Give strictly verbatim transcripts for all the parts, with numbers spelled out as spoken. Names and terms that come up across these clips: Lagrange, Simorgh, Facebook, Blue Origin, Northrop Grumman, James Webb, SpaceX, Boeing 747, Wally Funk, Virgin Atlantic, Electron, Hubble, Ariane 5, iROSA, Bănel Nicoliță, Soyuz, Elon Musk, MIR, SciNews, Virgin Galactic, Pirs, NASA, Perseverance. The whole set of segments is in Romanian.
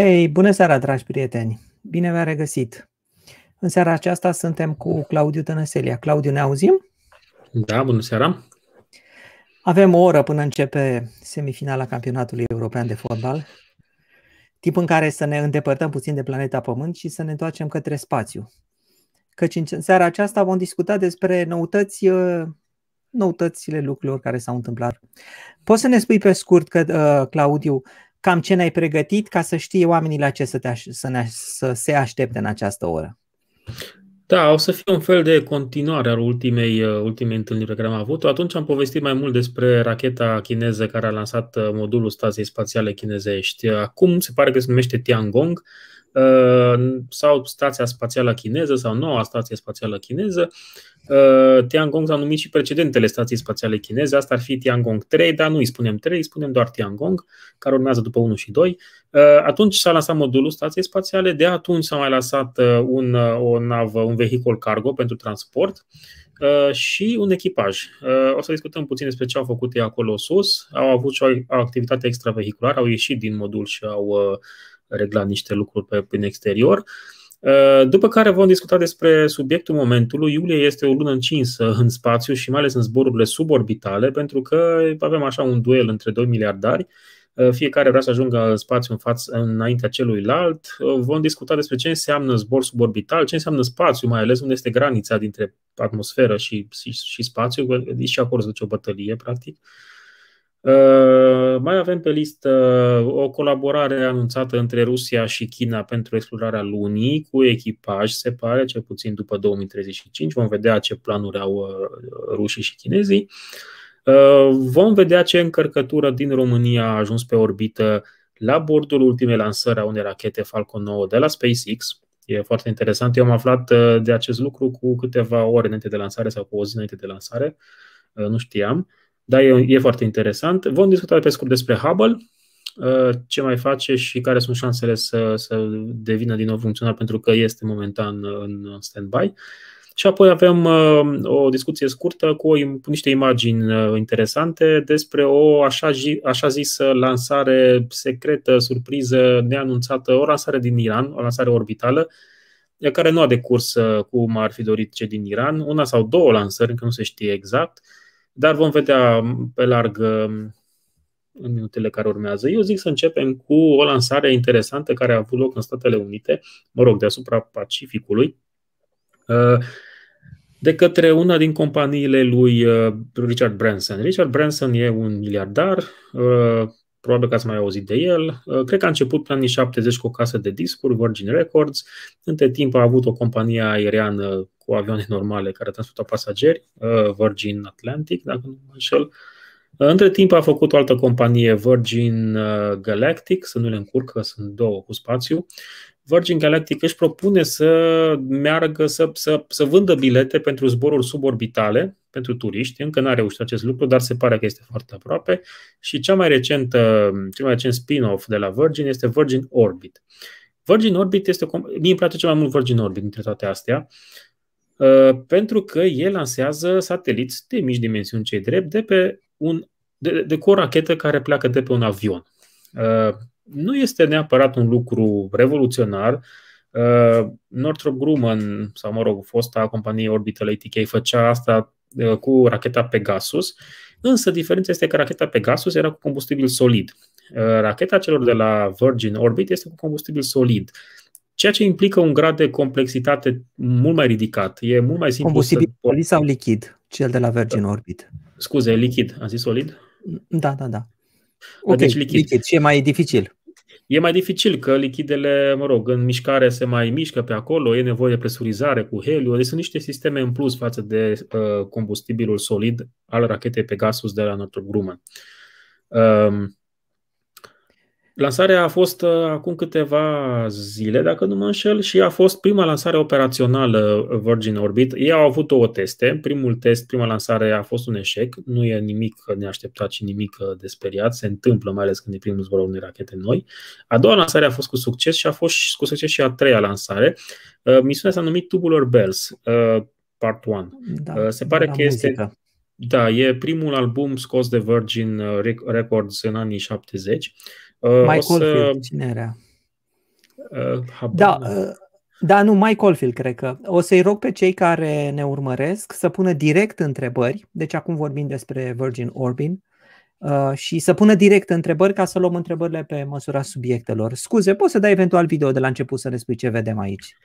Hei, bună seara, dragi prieteni! Bine v-am regăsit! În seara aceasta suntem cu Claudiu Tănăselia. Claudiu, ne auzim? Da, bună seara! Avem o oră până începe semifinala Campionatului European de Fotbal, timp în care să ne îndepărtăm puțin de planeta Pământ și să ne întoarcem către spațiu. Căci în seara aceasta vom discuta despre noutăți, noutățile lucrurilor care s-au întâmplat. Poți să ne spui pe scurt, că, Claudiu, cam ce ne-ai pregătit ca să știe oamenii la ce să, te aș- să, ne- să se aștepte în această oră? Da, o să fie un fel de continuare a ultimei, ultimei întâlniri pe care am avut-o. Atunci am povestit mai mult despre racheta chineză care a lansat modulul stației spațiale chinezești. Acum se pare că se numește Tiangong, sau stația spațială chineză, sau noua stație spațială chineză. Tiangong s-au numit și precedentele stații spațiale chineze. Asta ar fi Tiangong trei, dar nu îi spunem trei, îi spunem doar Tiangong, care urmează după unu și doi. Atunci s-a lansat modulul stației spațiale, de atunci s-a mai lansat un, o navă, un vehicul cargo pentru transport și un echipaj. O să discutăm puțin despre ce au făcut ei acolo sus. Au avut și o activitate extravehiculară, au ieșit din modul și au regla niște lucruri pe, prin exterior. După care vom discuta despre subiectul momentului. Iulie este o lună încinsă în spațiu și mai ales în zborurile suborbitale, pentru că avem așa un duel între doi miliardari. Fiecare vrea să ajungă în spațiu în față, înaintea celuilalt. Vom discuta despre ce înseamnă zbor suborbital, ce înseamnă spațiu, mai ales unde este granița dintre atmosferă și, și, și spațiu. Și acolo se duce o bătălie, practic. Uh, mai avem pe listă o colaborare anunțată între Rusia și China pentru explorarea Lunii cu echipaj, se pare, cel puțin după două mii treizeci și cinci. Vom vedea ce planuri au uh, rușii și chinezii. Uh, vom vedea ce încărcătură din România a ajuns pe orbită la bordul ultimei lansări a unei rachete Falcon nouă de la SpaceX. E foarte interesant. Eu am aflat uh, de acest lucru cu câteva ore înainte de lansare sau cu o zi înainte de lansare. Uh, nu știam. Da, e, e foarte interesant. Vom discuta pe scurt despre Hubble, ce mai face și care sunt șansele să, să devină din nou funcțional, pentru că este momentan în stand-by. Și apoi avem o discuție scurtă cu niște imagini interesante despre o așa, așa zisă lansare secretă, surpriză, neanunțată, o lansare din Iran, o lansare orbitală, care nu a decurs cum ar fi dorit cei din Iran. Una sau două lansări, încă nu se știe exact. Dar vom vedea pe larg în minutele care urmează. Eu zic să începem cu o lansare interesantă care a avut loc în Statele Unite, mă rog, deasupra Pacificului, de către una din companiile lui Richard Branson. Richard Branson e un miliardar, probabil că ați mai auzit de el. Cred că a început prin anii șaptezeci cu o casă de discuri, Virgin Records. Între timp a avut o companie aeriană cu avioane normale care transporta pasageri, Virgin Atlantic, dacă nu mă înșel. Între timp a făcut o altă companie, Virgin Galactic, să nu le încurc, că sunt două cu spațiu. Virgin Galactic își propune să meargă, să, să, să vândă bilete pentru zboruri suborbitale, pentru turiști. Încă n-a reușit acest lucru, dar se pare că este foarte aproape. Și cea mai recentă, cel mai recent spin-off de la Virgin este Virgin Orbit. Virgin Orbit este, mie îmi place cel mai mult Virgin Orbit dintre toate astea, pentru că el lansează sateliți de mici dimensiuni, cei drept, de pe un, de, de, cu o rachetă care pleacă de pe un avion. Nu este neapărat un lucru revoluționar. Uh, Northrop Grumman, sau mă rog, fosta companie Orbital A T K, făcea asta uh, cu racheta Pegasus, însă diferența este că racheta Pegasus era cu combustibil solid. Uh, racheta celor de la Virgin Orbit este cu combustibil solid, ceea ce implică un grad de complexitate mult mai ridicat. E mult mai simplu. Combustibil să... solid sau lichid, cel de la Virgin Orbit? Scuze, lichid. Am zis solid? Da, da, da. Ok, deci lichid. lichid. Și e mai dificil. E mai dificil că lichidele, mă rog, în mișcare se mai mișcă pe acolo, e nevoie de presurizare cu heliu, deci sunt niște sisteme în plus față de uh, combustibilul solid al rachetei Pegasus de la Northrop Grumman. Uh, lansarea a fost uh, acum câteva zile, dacă nu mă înșel, și a fost prima lansare operațională Virgin Orbit. Ei au avut două teste. Primul test, prima lansare a fost un eșec, nu e nimic neașteptat și nimic de speriat, se întâmplă mai ales când e primul zbor al unei rachete noi. A doua lansare a fost cu succes și a fost cu succes și a treia lansare. Uh, misiunea s-a numit Tubular Bells, uh, Part unu. Da, uh, se pare că muzică. este... Da, e primul album scos de Virgin Records în anii șaptezeci. Michael să... Field, cine era? Uh, da, uh, da, nu, Mike Oldfield, cred că. O să-i rog pe cei care ne urmăresc să pună direct întrebări. Deci acum vorbim despre Virgin Orbit. Uh, și să pună direct întrebări ca să luăm întrebările pe măsura subiectelor. Scuze, poți să dai eventual video de la început să ne spui ce vedem aici?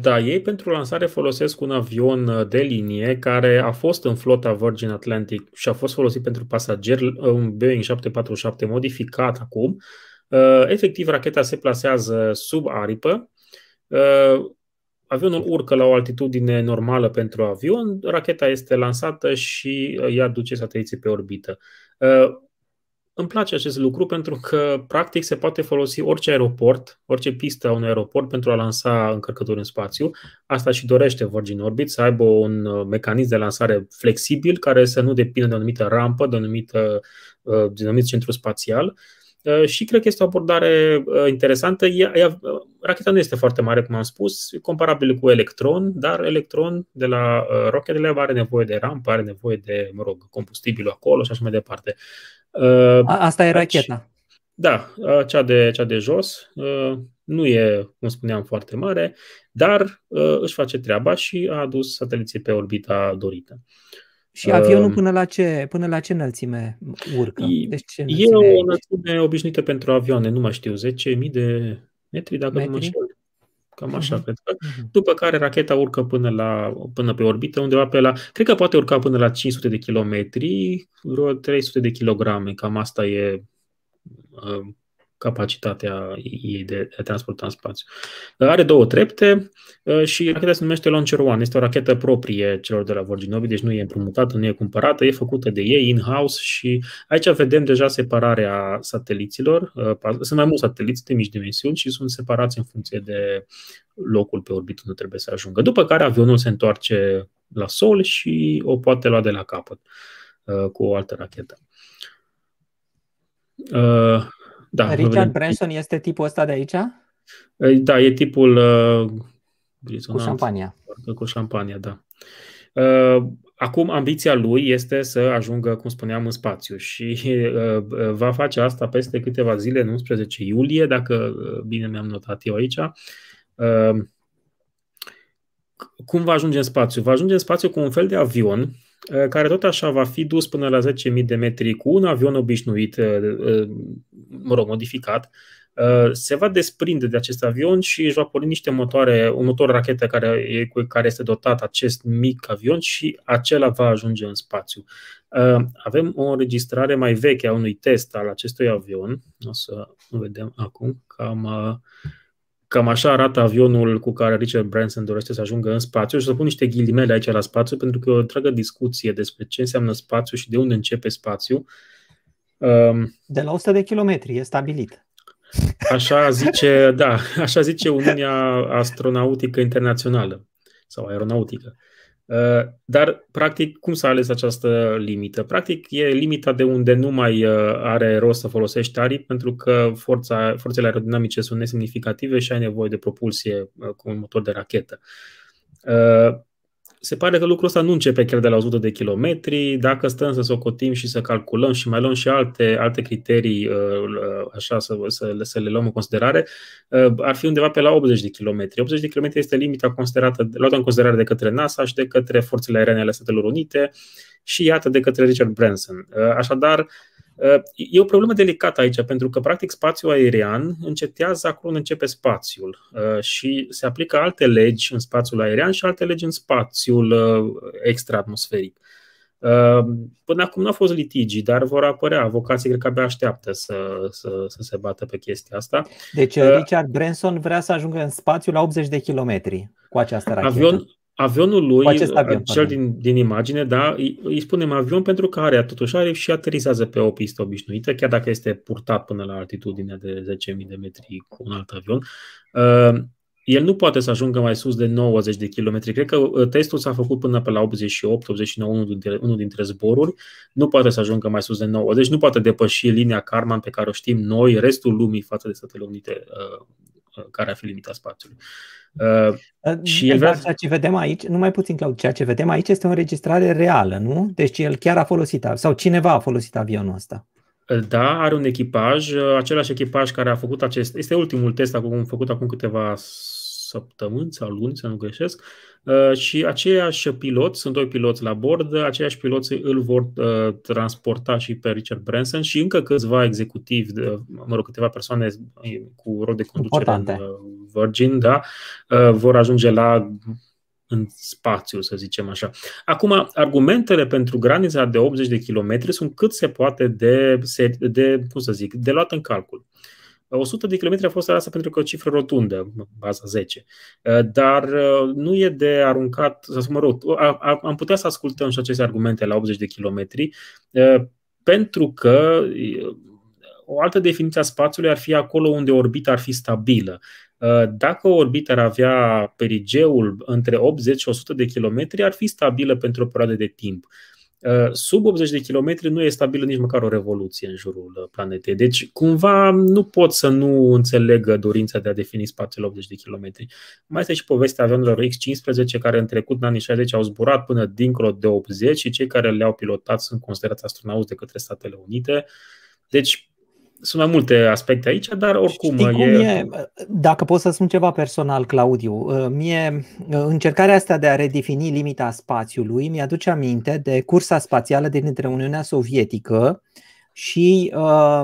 Da, ei pentru lansare folosesc un avion de linie care a fost în flota Virgin Atlantic și a fost folosit pentru pasageri, un Boeing șapte patru șapte modificat acum. Efectiv, racheta se plasează sub aripă. Avionul urcă la o altitudine normală pentru avion, racheta este lansată și ea duce sateliții pe orbită. Îmi place acest lucru pentru că, practic, se poate folosi orice aeroport, orice pistă a unui aeroport pentru a lansa încărcături în spațiu. Asta și dorește Virgin Orbit, să aibă un mecanism de lansare flexibil, care să nu depindă de o anumită rampă, de, anumită, de un anumit centru spațial. Și cred că este o abordare interesantă. Ea, ea, racheta nu este foarte mare, cum am spus, comparabil cu Electron, dar Electron de la Rocket Lab are nevoie de rampă, are nevoie de, mă rog, combustibilul acolo și așa mai departe. Asta e racheta. Da, cea de, cea de jos nu e, cum spuneam, foarte mare, dar își face treaba și a adus sateliții pe orbita dorită. Și avionul până la ce, până la ce înălțime urcă? Deci ce înălțime e o înălțime obișnuită pentru avioane, nu mai știu, zece mii de metri, dacă metri? nu mă știu. Cam așa, uh-huh. cred că. După care racheta urcă până, la, până pe orbită, undeva pe la... Cred că poate urca până la cinci sute de kilometri, vreo trei sute de kilograme. Cam asta e uh, capacitatea ei de a transporta în spațiu. Uh, are două trepte uh, și racheta se numește Launcher One. Este o rachetă proprie celor de la Virgin Orbit, deci nu e împrumutată, nu e cumpărată, e făcută de ei, in-house, și aici vedem deja separarea sateliților. Uh, sunt mai mulți sateliți de mici dimensiuni și sunt separați în funcție de locul pe orbită unde trebuie să ajungă. După care avionul se întoarce la sol și o poate lua de la capăt uh, cu o altă rachetă. Uh, Da, Richard Branson este tipul ăsta de aici? Da, e tipul uh, cu șampania. Cu șampania, da. Uh, acum ambiția lui este să ajungă, cum spuneam, în spațiu și uh, va face asta peste câteva zile, în unsprezece iulie, dacă uh, bine mi-am notat eu aici. Uh, cum va ajunge în spațiu? Va ajunge în spațiu cu un fel de avion care tot așa va fi dus până la zece mii de metri cu un avion obișnuit, mă rog, modificat. Se va desprinde de acest avion și își va porni niște motoare, un motor rachetă care, cu care este dotat acest mic avion, și acela va ajunge în spațiu. Avem o înregistrare mai veche a unui test al acestui avion. O să vedem acum cam... Cam așa arată avionul cu care Richard Branson dorește să ajungă în spațiu, și să pun niște ghilimele aici la spațiu, pentru că e o întreagă discuție despre ce înseamnă spațiu și de unde începe spațiu. De la o sută de kilometri e stabilit. Așa zice, da, așa zice Uniunea Astronautică Internațională sau Aeronautică. Dar, practic, cum s-a ales această limită? Practic, e limita de unde nu mai are rost să folosești aripi, pentru că forța, forțele aerodinamice sunt nesemnificative și ai nevoie de propulsie cu un motor de rachetă. Se pare că lucrul ăsta nu începe chiar de la o sută de kilometri. Dacă stăm să socotim și să calculăm și mai luăm și alte, alte criterii, așa, să, să, să le luăm în considerare, ar fi undeva pe la optzeci de kilometri. optzeci de kilometri este limita considerată, luată în considerare de către NASA și de către Forțele Aeriene ale Statelor Unite și, iată, de către Richard Branson. Așadar, e o problemă delicată aici, pentru că, practic, spațiul aerian încetează acolo unde începe spațiul și se aplică alte legi în spațiul aerian și alte legi în spațiul extraatmosferic. Până acum nu au fost litigii, dar vor apărea. Avocații cred că abia așteaptă să, să, să se bată pe chestia asta. Deci Richard Branson vrea să ajungă în spațiu la optzeci de kilometri cu această rachetă. Avion... Avionul lui, avion, cel din, din imagine, da, îi, îi spunem avion pentru că are, totuși are și aterizează pe o pistă obișnuită, chiar dacă este purtat până la altitudinea de zece mii de metri cu un alt avion. Uh, el nu poate să ajungă mai sus de nouăzeci de kilometri. Cred că testul s-a făcut până pe la optzeci și opt optzeci și nouă, unul dintre, unul dintre zboruri. Nu poate să ajungă mai sus de nouăzeci, deci nu poate depăși linia Kármán pe care o știm noi, restul lumii, față de Statele Unite, uh, care ar fi limita spațiului. Uh, și el vrea... Ceea ce vedem aici, numai puțin, Claudiu, ceea ce vedem aici este o înregistrare reală, nu? Deci el chiar a folosit, sau cineva a folosit avionul ăsta. Da, are un echipaj, același echipaj care a făcut acest, este ultimul test acum, făcut acum câteva săptămâni sau luni, să nu greșesc, și aceiași pilot, sunt doi piloți la bord, aceiași piloți îl vor transporta și pe Richard Branson și încă câțiva executivi, mă rog, câteva persoane cu rol de conducere în Virgin, da, vor ajunge la... în spațiu, să zicem așa. Acum, argumentele pentru granița de optzeci de kilometri sunt cât se poate de, de, cum să zic, de luat în calcul. o sută de kilometri a fost aleasă pentru că o cifră rotundă, baza zece, dar nu e de aruncat, să mă rog, am putea să ascultăm și aceste argumente la optzeci de kilometri, pentru că o altă definiție a spațiului ar fi acolo unde orbita ar fi stabilă. Dacă orbita ar avea perigeul între optzeci și o sută de kilometri, ar fi stabilă pentru o perioadă de timp. Sub optzeci de kilometri nu e stabilă nici măcar o revoluție în jurul planetei. Deci cumva nu pot să nu înțeleg dorința de a defini spațiul la optzeci de kilometri. Mai este și povestea avioanelor X cincisprezece care în trecut, în anii șaizeci, au zburat până dincolo de optzeci și cei care le-au pilotat sunt considerați astronauți de către Statele Unite. Deci sunt mai multe aspecte aici, dar oricum e... e... Dacă pot să spun ceva personal, Claudiu, mie încercarea asta de a redefini limita spațiului mi-aduce aminte de cursa spațială dintre Uniunea Sovietică și, uh,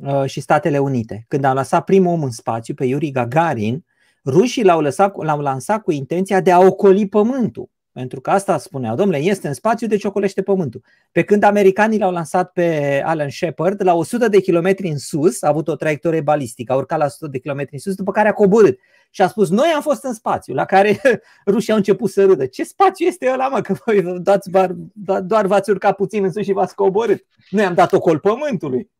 uh, și Statele Unite. Când am lăsat primul om în spațiu, pe Yuri Gagarin, rușii l-au, lăsat, l-au lansat cu intenția de a ocoli Pământul. Pentru că asta spuneau, domnule, este în spațiu, deci ocolește Pământul. Pe când americanii l-au lansat pe Alan Shepard la o sută de kilometri în sus, a avut o traiectorie balistică, a urcat la o sută de kilometri în sus, după care a coborât și a spus, noi am fost în spațiu, la care rușii au început să râdă. Ce spațiu este ăla, mă, că voi doar v-ați urcat puțin în sus și v-ați coborât. Noi am dat ocol Pământului.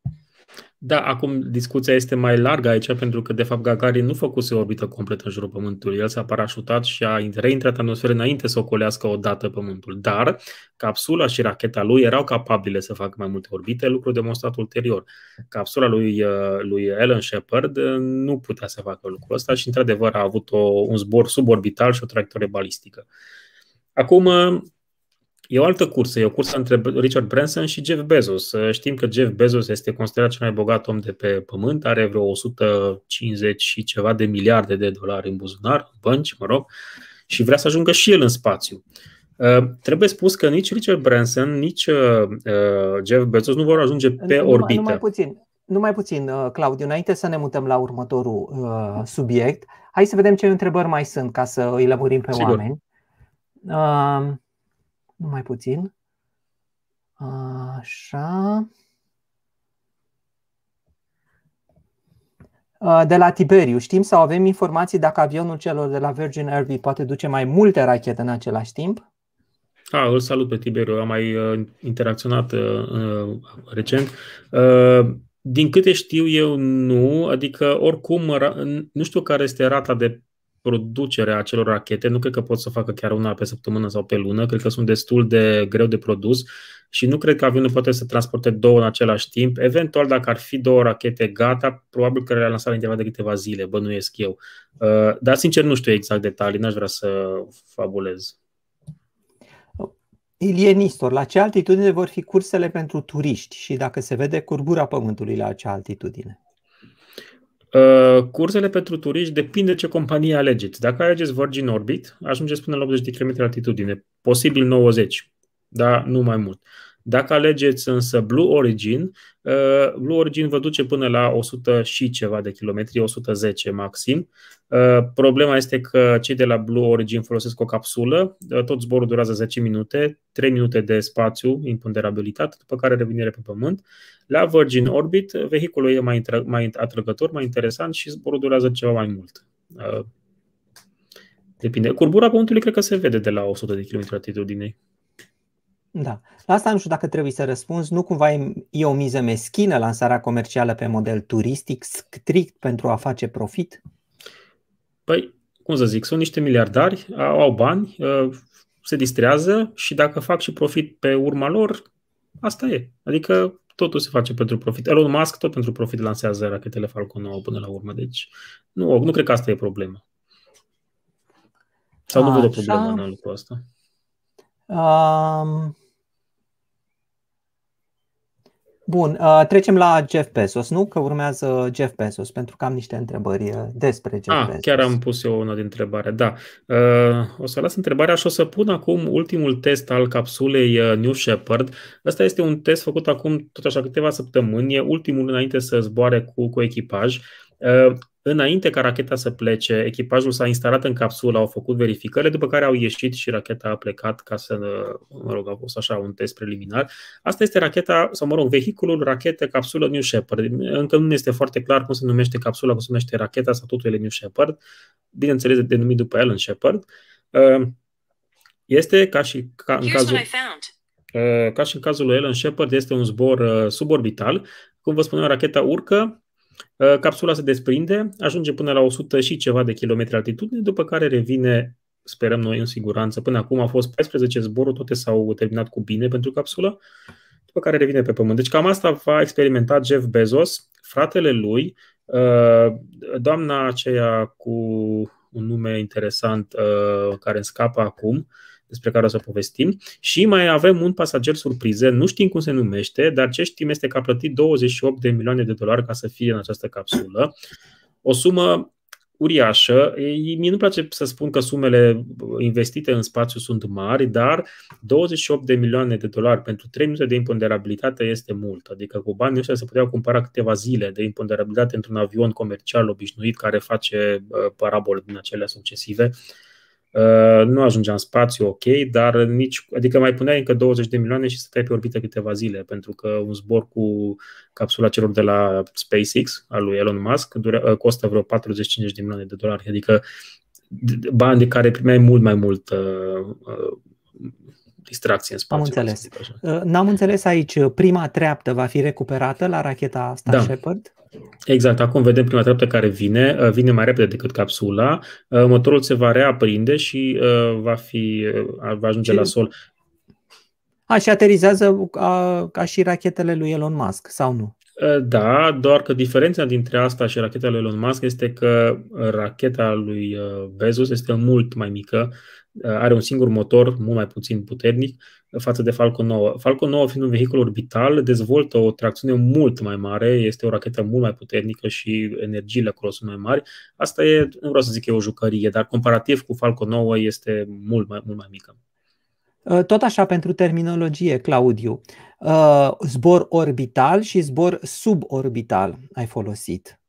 Da, acum discuția este mai largă aici, pentru că de fapt Gagarin nu făcuse orbită completă în jurul Pământului. El s-a parașutat și a reintrat în atmosferă înainte să ocolească o dată Pământul. Dar capsula și racheta lui erau capabile să facă mai multe orbite, lucru demonstrat ulterior. Capsula lui, lui Alan Shepard nu putea să facă lucrul ăsta și într-adevăr a avut o, un zbor suborbital și o traiectorie balistică. Acum... E o altă cursă, e o cursă între Richard Branson și Jeff Bezos. Știm că Jeff Bezos este considerat cel mai bogat om de pe pământ, are vreo o sută cincizeci și ceva de miliarde de dolari în buzunar, în bănci, mă rog, și vrea să ajungă și el în spațiu. Uh, trebuie spus că nici Richard Branson, nici uh, Jeff Bezos nu vor ajunge pe numai, orbită. Numai puțin, numai puțin, Claudiu, înainte să ne mutăm la următorul uh, subiect, hai să vedem ce întrebări mai sunt ca să îi lămurim pe Sigur. oameni. Uh, Numai puțin. Așa. De la Tiberiu. Știm sau avem informații dacă avionul celor de la Virgin Orbit poate duce mai multe rachete în același timp? Ah, îl salut pe Tiberiu. Am mai interacționat uh, recent. Uh, din câte știu eu, nu. Adică, oricum, nu știu care este rata de producerea acelor rachete, nu cred că pot să facă chiar una pe săptămână sau pe lună, cred că sunt destul de greu de produs și nu cred că avionul poate să transporte două în același timp. Eventual, dacă ar fi două rachete gata, probabil că le-ar lansa la interval de câteva zile, bănuiesc eu. Dar, sincer, nu știu exact detalii, n-aș vrea să fabulez. Ilie Nistor, la ce altitudine vor fi cursele pentru turiști și dacă se vede curbura Pământului la acea altitudine? Uh, cursele pentru turiști depinde ce companie alegeți. Dacă alegeți Virgin Orbit, ajungeți până la optzeci de kilometri altitudine, posibil nouăzeci, dar nu mai mult. Dacă alegeți însă Blue Origin, uh, Blue Origin vă duce până la o sută și ceva de kilometri, o sută zece maxim. Uh, problema este că cei de la Blue Origin folosesc o capsulă, uh, tot zborul durează zece minute, trei minute de spațiu, imponderabilitate, după care revenire pe Pământ. La Virgin Orbit, vehiculul e mai, mai atrăgător, mai interesant și zborul durează ceva mai mult. Uh, depinde. Curbura Pământului cred că se vede de la o sută de kilometri altitudinei. Da. La asta nu știu dacă trebuie să răspunzi. Nu cumva e o miză meschină lansarea comercială pe model turistic strict pentru a face profit? Păi, cum să zic, sunt niște miliardari, au bani, se distrează și dacă fac și profit pe urma lor, asta e. Adică totul se face pentru profit. Elon Musk tot pentru profit lansează rachetele Falcon nouă până la urmă. Deci nu, nu cred că asta e problema. Sau nu văd o problemă în lucrul ăsta. Um... Bun, trecem la Jeff Bezos, nu? Că urmează Jeff Bezos, pentru că am niște întrebări despre Jeff ah, Bezos. Chiar am pus eu una din întrebare, da. O să las întrebarea și o să pun acum ultimul test al capsulei New Shepard. Ăsta este un test făcut acum tot așa câteva săptămâni, e ultimul înainte să zboare cu, cu echipaj. Înainte ca racheta să plece, echipajul s-a instalat în capsulă, au făcut verificările, după care au ieșit și racheta a plecat ca să, mă rog, a fost așa un test preliminar. Asta este racheta, sau mă rog, vehiculul, rachetă, capsulă New Shepard. Încă nu este foarte clar cum se numește capsula, cum se numește racheta, statutul New Shepard. Bineînțeles, denumit după Alan Shepard. Este ca și ca în cazul... Ca și în cazul lui Alan Shepard, este un zbor suborbital. Cum vă spuneam, racheta urcă, capsula se desprinde, ajunge până la o sută și ceva de kilometri altitudine, după care revine, sperăm noi, în siguranță. Până acum au fost paisprezece zboruri, toate s-au terminat cu bine pentru capsulă, după care revine pe Pământ. Deci cam asta va experimenta Jeff Bezos, fratele lui, doamna aceea cu un nume interesant care îmi scapă acum, despre care o să povestim, și mai avem un pasager surpriză, nu știm cum se numește, dar ce știm este că a plătit douăzeci și opt de milioane de dolari ca să fie în această capsulă. O sumă uriașă. Mie nu-mi place să spun că sumele investite în spațiu sunt mari, dar douăzeci și opt de milioane de dolari pentru trei minute de imponderabilitate este mult. Adică cu banii ăștia se puteau cumpăra câteva zile de imponderabilitate într-un avion comercial obișnuit care face parabole din acelea succesive. Uh, nu ajungea în spațiu, ok, dar nici, adică mai puneai încă douăzeci de milioane și stăteai pe orbită câteva zile, pentru că un zbor cu capsula celor de la SpaceX, al lui Elon Musk, dure, costă vreo patruzeci și cinci de milioane de dolari, adică bani de care primeai mult mai mult uh, uh, distracție în spațiu. Am înțeles. Uh, n-am înțeles aici, prima treaptă va fi recuperată la racheta asta, da. Shepard? Exact, acum vedem prima treaptă care vine, vine mai repede decât capsula, motorul se va reaprinde și va, fi, va ajunge și... la sol. A, și aterizează a, ca și rachetele lui Elon Musk, sau nu? Da, doar că diferența dintre asta și racheta lui Elon Musk este că racheta lui Bezos este mult mai mică, are un singur motor, mult mai puțin puternic, față de Falcon nouă. Falcon nouă, fiind un vehicul orbital, dezvoltă o tracțiune mult mai mare, este o rachetă mult mai puternică și energiile acolo sunt mai mari. Asta e, nu vreau să zic că e o jucărie, dar comparativ cu Falcon nouă este mult mai, mult mai mică. Tot așa pentru terminologie, Claudiu, zbor orbital și zbor suborbital ai folosit.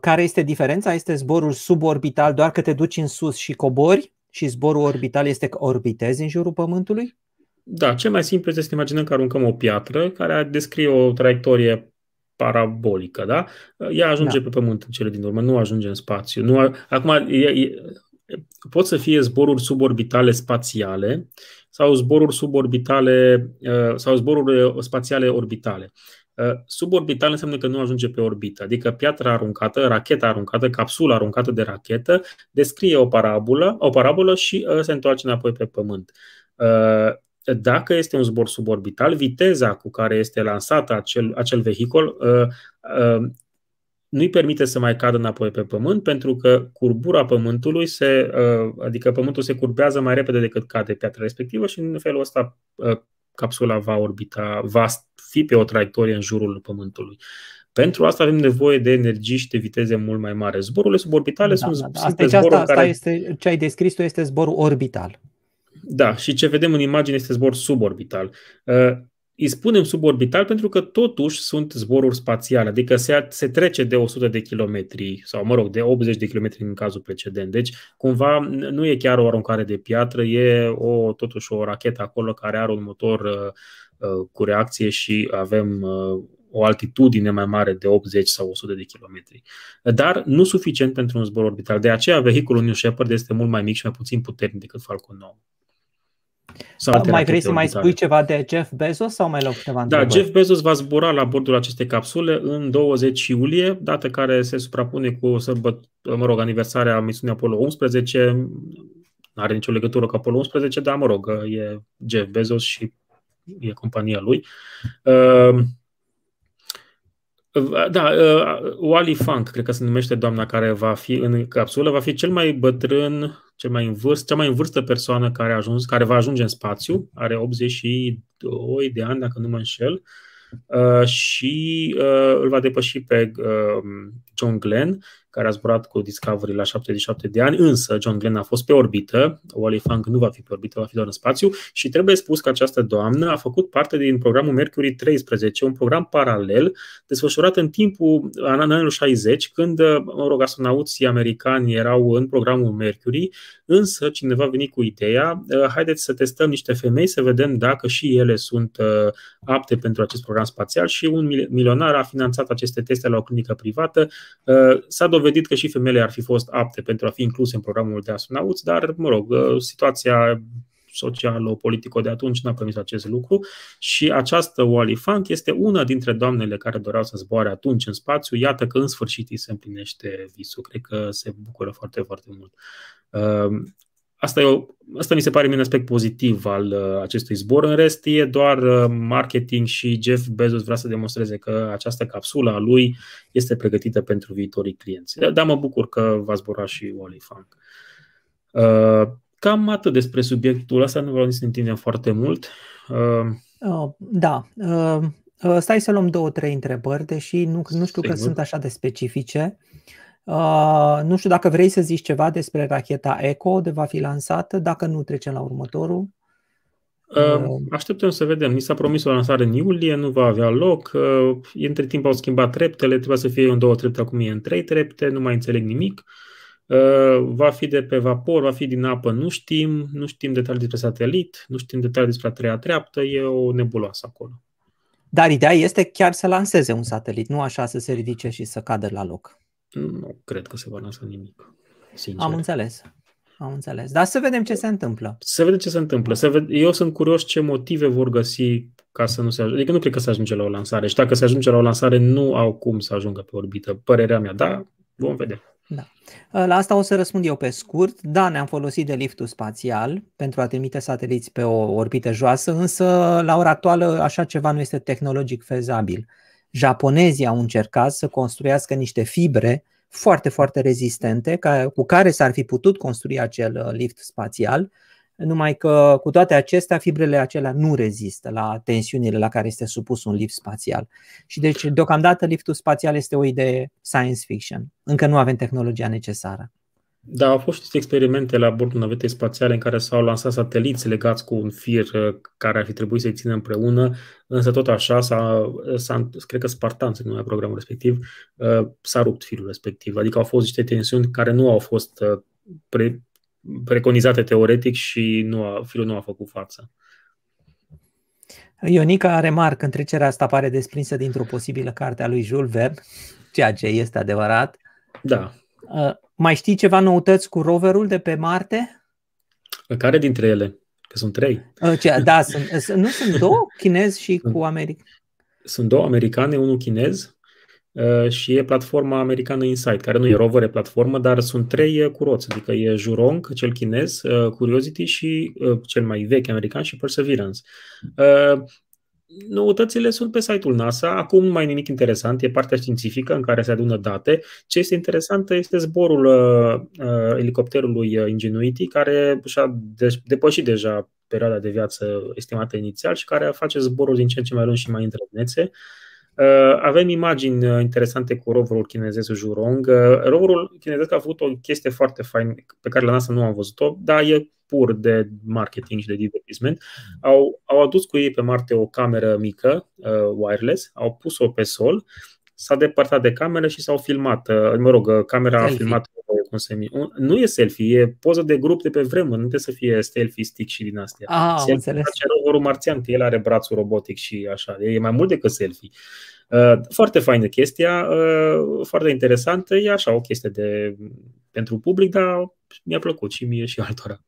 Care este diferența? Este zborul suborbital doar că te duci în sus și cobori? Și zborul orbital este că orbitezi în jurul Pământului? Da, cel mai simplu este să ne imaginăm că aruncăm o piatră care descrie o traiectorie parabolică, da? Ea ajunge da. pe Pământ în cele din urmă, nu ajunge în spațiu. Nu a... Acum, e, e... pot să fie zboruri suborbitale spațiale sau zboruri suborbitale sau zboruri spațiale orbitale. Suborbital înseamnă că nu ajunge pe orbită, adică piatra aruncată, racheta aruncată, capsula aruncată de rachetă descrie o parabolă, o parabolă și se întoarce înapoi pe Pământ. Dacă este un zbor suborbital, viteza cu care este lansat acel, acel vehicul nu-i permite să mai cadă înapoi pe Pământ, pentru că curbura Pământului, se, adică Pământul se curbează mai repede decât cade piatra respectivă și în felul ăsta capsula va orbita, va fi pe o traiectorie în jurul Pământului. Pentru asta avem nevoie de energii și de viteze mult mai mari. Zborurile suborbitale da, sunt da, da. Asta, asta care... este ce ai descris tu, este zborul orbital. Da, și ce vedem în imagine este zbor suborbital. Uh, îi spunem suborbital pentru că totuși sunt zboruri spațiale, adică se, se trece de o sută de kilometri sau, mă rog, de optzeci de kilometri în cazul precedent. Deci, cumva, nu e chiar o aruncare de piatră, e o, totuși o rachetă acolo care are un motor uh, cu reacție și avem uh, o altitudine mai mare de optzeci sau o sută de kilometri. Dar nu suficient pentru un zbor orbital. De aceea, vehiculul New Shepard este mult mai mic și mai puțin puternic decât Falcon nouă. Mai vrei să mai spui ceva de Jeff Bezos sau mai luăm câteva întrebări? Da, Jeff Bezos va zbura la bordul acestei capsule în douăzeci iulie, dată care se suprapune cu sărbăt, mă rog, aniversarea misiunii Apollo unsprezece. Nu are nicio legătură cu Apollo unsprezece, dar mă rog, e Jeff Bezos și e compania lui. Uh, Da, uh, Wally Funk, cred că se numește doamna care va fi în capsulă, va fi cel mai bătrân, cel mai în vârstă, cea mai în vârstă persoană care a ajuns, care va ajunge în spațiu, are optzeci și doi de ani, dacă nu mă înșel. uh, și uh, îl va depăși pe uh, John Glenn, care a zburat cu Discovery la șaptezeci și șapte de ani, însă John Glenn a fost pe orbită, Wally Funk nu va fi pe orbită, va fi doar în spațiu și trebuie spus că această doamnă a făcut parte din programul Mercury treisprezece, un program paralel desfășurat în timpul anilor șaizeci, când, mă rog, astronauții americani erau în programul Mercury, însă cineva a venit cu ideea, haideți să testăm niște femei, să vedem dacă și ele sunt apte pentru acest program spațial și un milionar a finanțat aceste teste la o clinică privată. S-a dovedit Vedit că și femeile ar fi fost apte pentru a fi incluse în programul de astronauți, dar, mă rog, situația socialo-politico de atunci n-a permis acest lucru și această Wally Funk este una dintre doamnele care doreau să zboare atunci în spațiu. Iată că în sfârșit îi se împlinește visul. Cred că se bucură foarte, foarte mult. Asta, e o, asta mi se pare un aspect pozitiv al uh, acestui zbor. În rest, e doar uh, marketing și Jeff Bezos vrea să demonstreze că această capsulă a lui este pregătită pentru viitorii clienți. Dar mă bucur că va zbura și Wally Funk. Uh, cam atât despre subiectul ăsta. Nu vreau să ne întindem foarte mult. Uh, uh, da. Uh, stai să luăm două, trei întrebări, deși nu, nu știu că sunt așa de specifice. Uh, nu știu dacă vrei să zici ceva despre racheta Echo de va fi lansată, dacă nu trecem la următorul. Uh, așteptăm să vedem. Mi s-a promis o lansare în iulie, nu va avea loc. Uh, între timp au schimbat treptele, trebuia să fie în două trepte, acum e în trei trepte, nu mai înțeleg nimic. Uh, va fi de pe vapor, va fi din apă, nu știm, nu știm detalii despre satelit, nu știm detalii despre a treia treaptă, e o nebuloasă acolo. Dar ideea este chiar să lanseze un satelit, nu așa să se ridice și să cadă la loc. Nu cred că se va lansa nimic, sincer. Am înțeles. Am înțeles. Dar să vedem ce se întâmplă. Să vedem ce se întâmplă. Să ved... Eu sunt curios ce motive vor găsi ca să nu se ajungă. Adică nu cred că se ajunge la o lansare. Și dacă se ajunge la o lansare, nu au cum să ajungă pe orbită. Părerea mea, dar vom vedea. Da. La asta o să răspund eu pe scurt. Da, ne-am folosit de liftul spațial pentru a trimite sateliți pe o orbită joasă, însă la ora actuală așa ceva nu este tehnologic fezabil. Japonezii au încercat să construiască niște fibre foarte, foarte rezistente cu care s-ar fi putut construi acel lift spațial, numai că cu toate acestea fibrele acelea nu rezistă la tensiunile la care este supus un lift spațial. Și deci deocamdată liftul spațial este o idee science fiction. Încă nu avem tehnologia necesară. Da, au fost niște experimente la bordul navetei spațiale în care s-au lansat sateliți legați cu un fir care ar fi trebuit să-i țină împreună, însă tot așa, s-a, s-a, cred că Spartan se numea programul respectiv, s-a rupt firul respectiv. Adică au fost niște tensiuni care nu au fost pre, preconizate teoretic și nu a, firul nu a făcut față. Ionica remarcă, întrecerea asta pare desprinsă dintr-o posibilă carte a lui Jules Verne, ceea ce este adevărat. Da. Uh, Mai știi ceva noutăți cu roverul de pe Marte? Care dintre ele? Că sunt trei. Ce, da, sunt, nu sunt două chinezi și cu americ. Sunt două americane, unul chinez și e platforma americană InSight, care nu e rover, e platformă, dar sunt trei cu roți. Adică e Zhurong, cel chinez, Curiosity și cel mai vechi american și Perseverance. Noutățile sunt pe site-ul NASA, acum nu mai e nimic interesant, e partea științifică în care se adună date. Ce este interesant este zborul uh, elicopterului Ingenuity, care și-a depășit deja perioada de viață estimată inițial și care face zboruri din ce în ce mai lungi și mai întrebunețe. Uh, avem imagini interesante cu roverul chinezesc Zhurong. Uh, roverul chinezesc a făcut o chestie foarte faină pe care la NASA nu am văzut-o, dar e pur de marketing și de divertisment. Au, au adus cu ei pe Marte o cameră mică, uh, wireless, au pus-o pe sol, s-a depărtat de cameră și s-au filmat. Uh, mă rog, camera selfie. A filmat cum se mi... un, nu e selfie, e poză de grup de pe vremuri, nu trebuie să fie selfie stick și din astea. Ah, înțeles. Roverul marțian, el are brațul robotic și așa, e mai mult decât selfie. Uh, foarte faină chestia, uh, foarte interesantă, e așa o chestie de, pentru public, dar mi-a plăcut și mie și altora.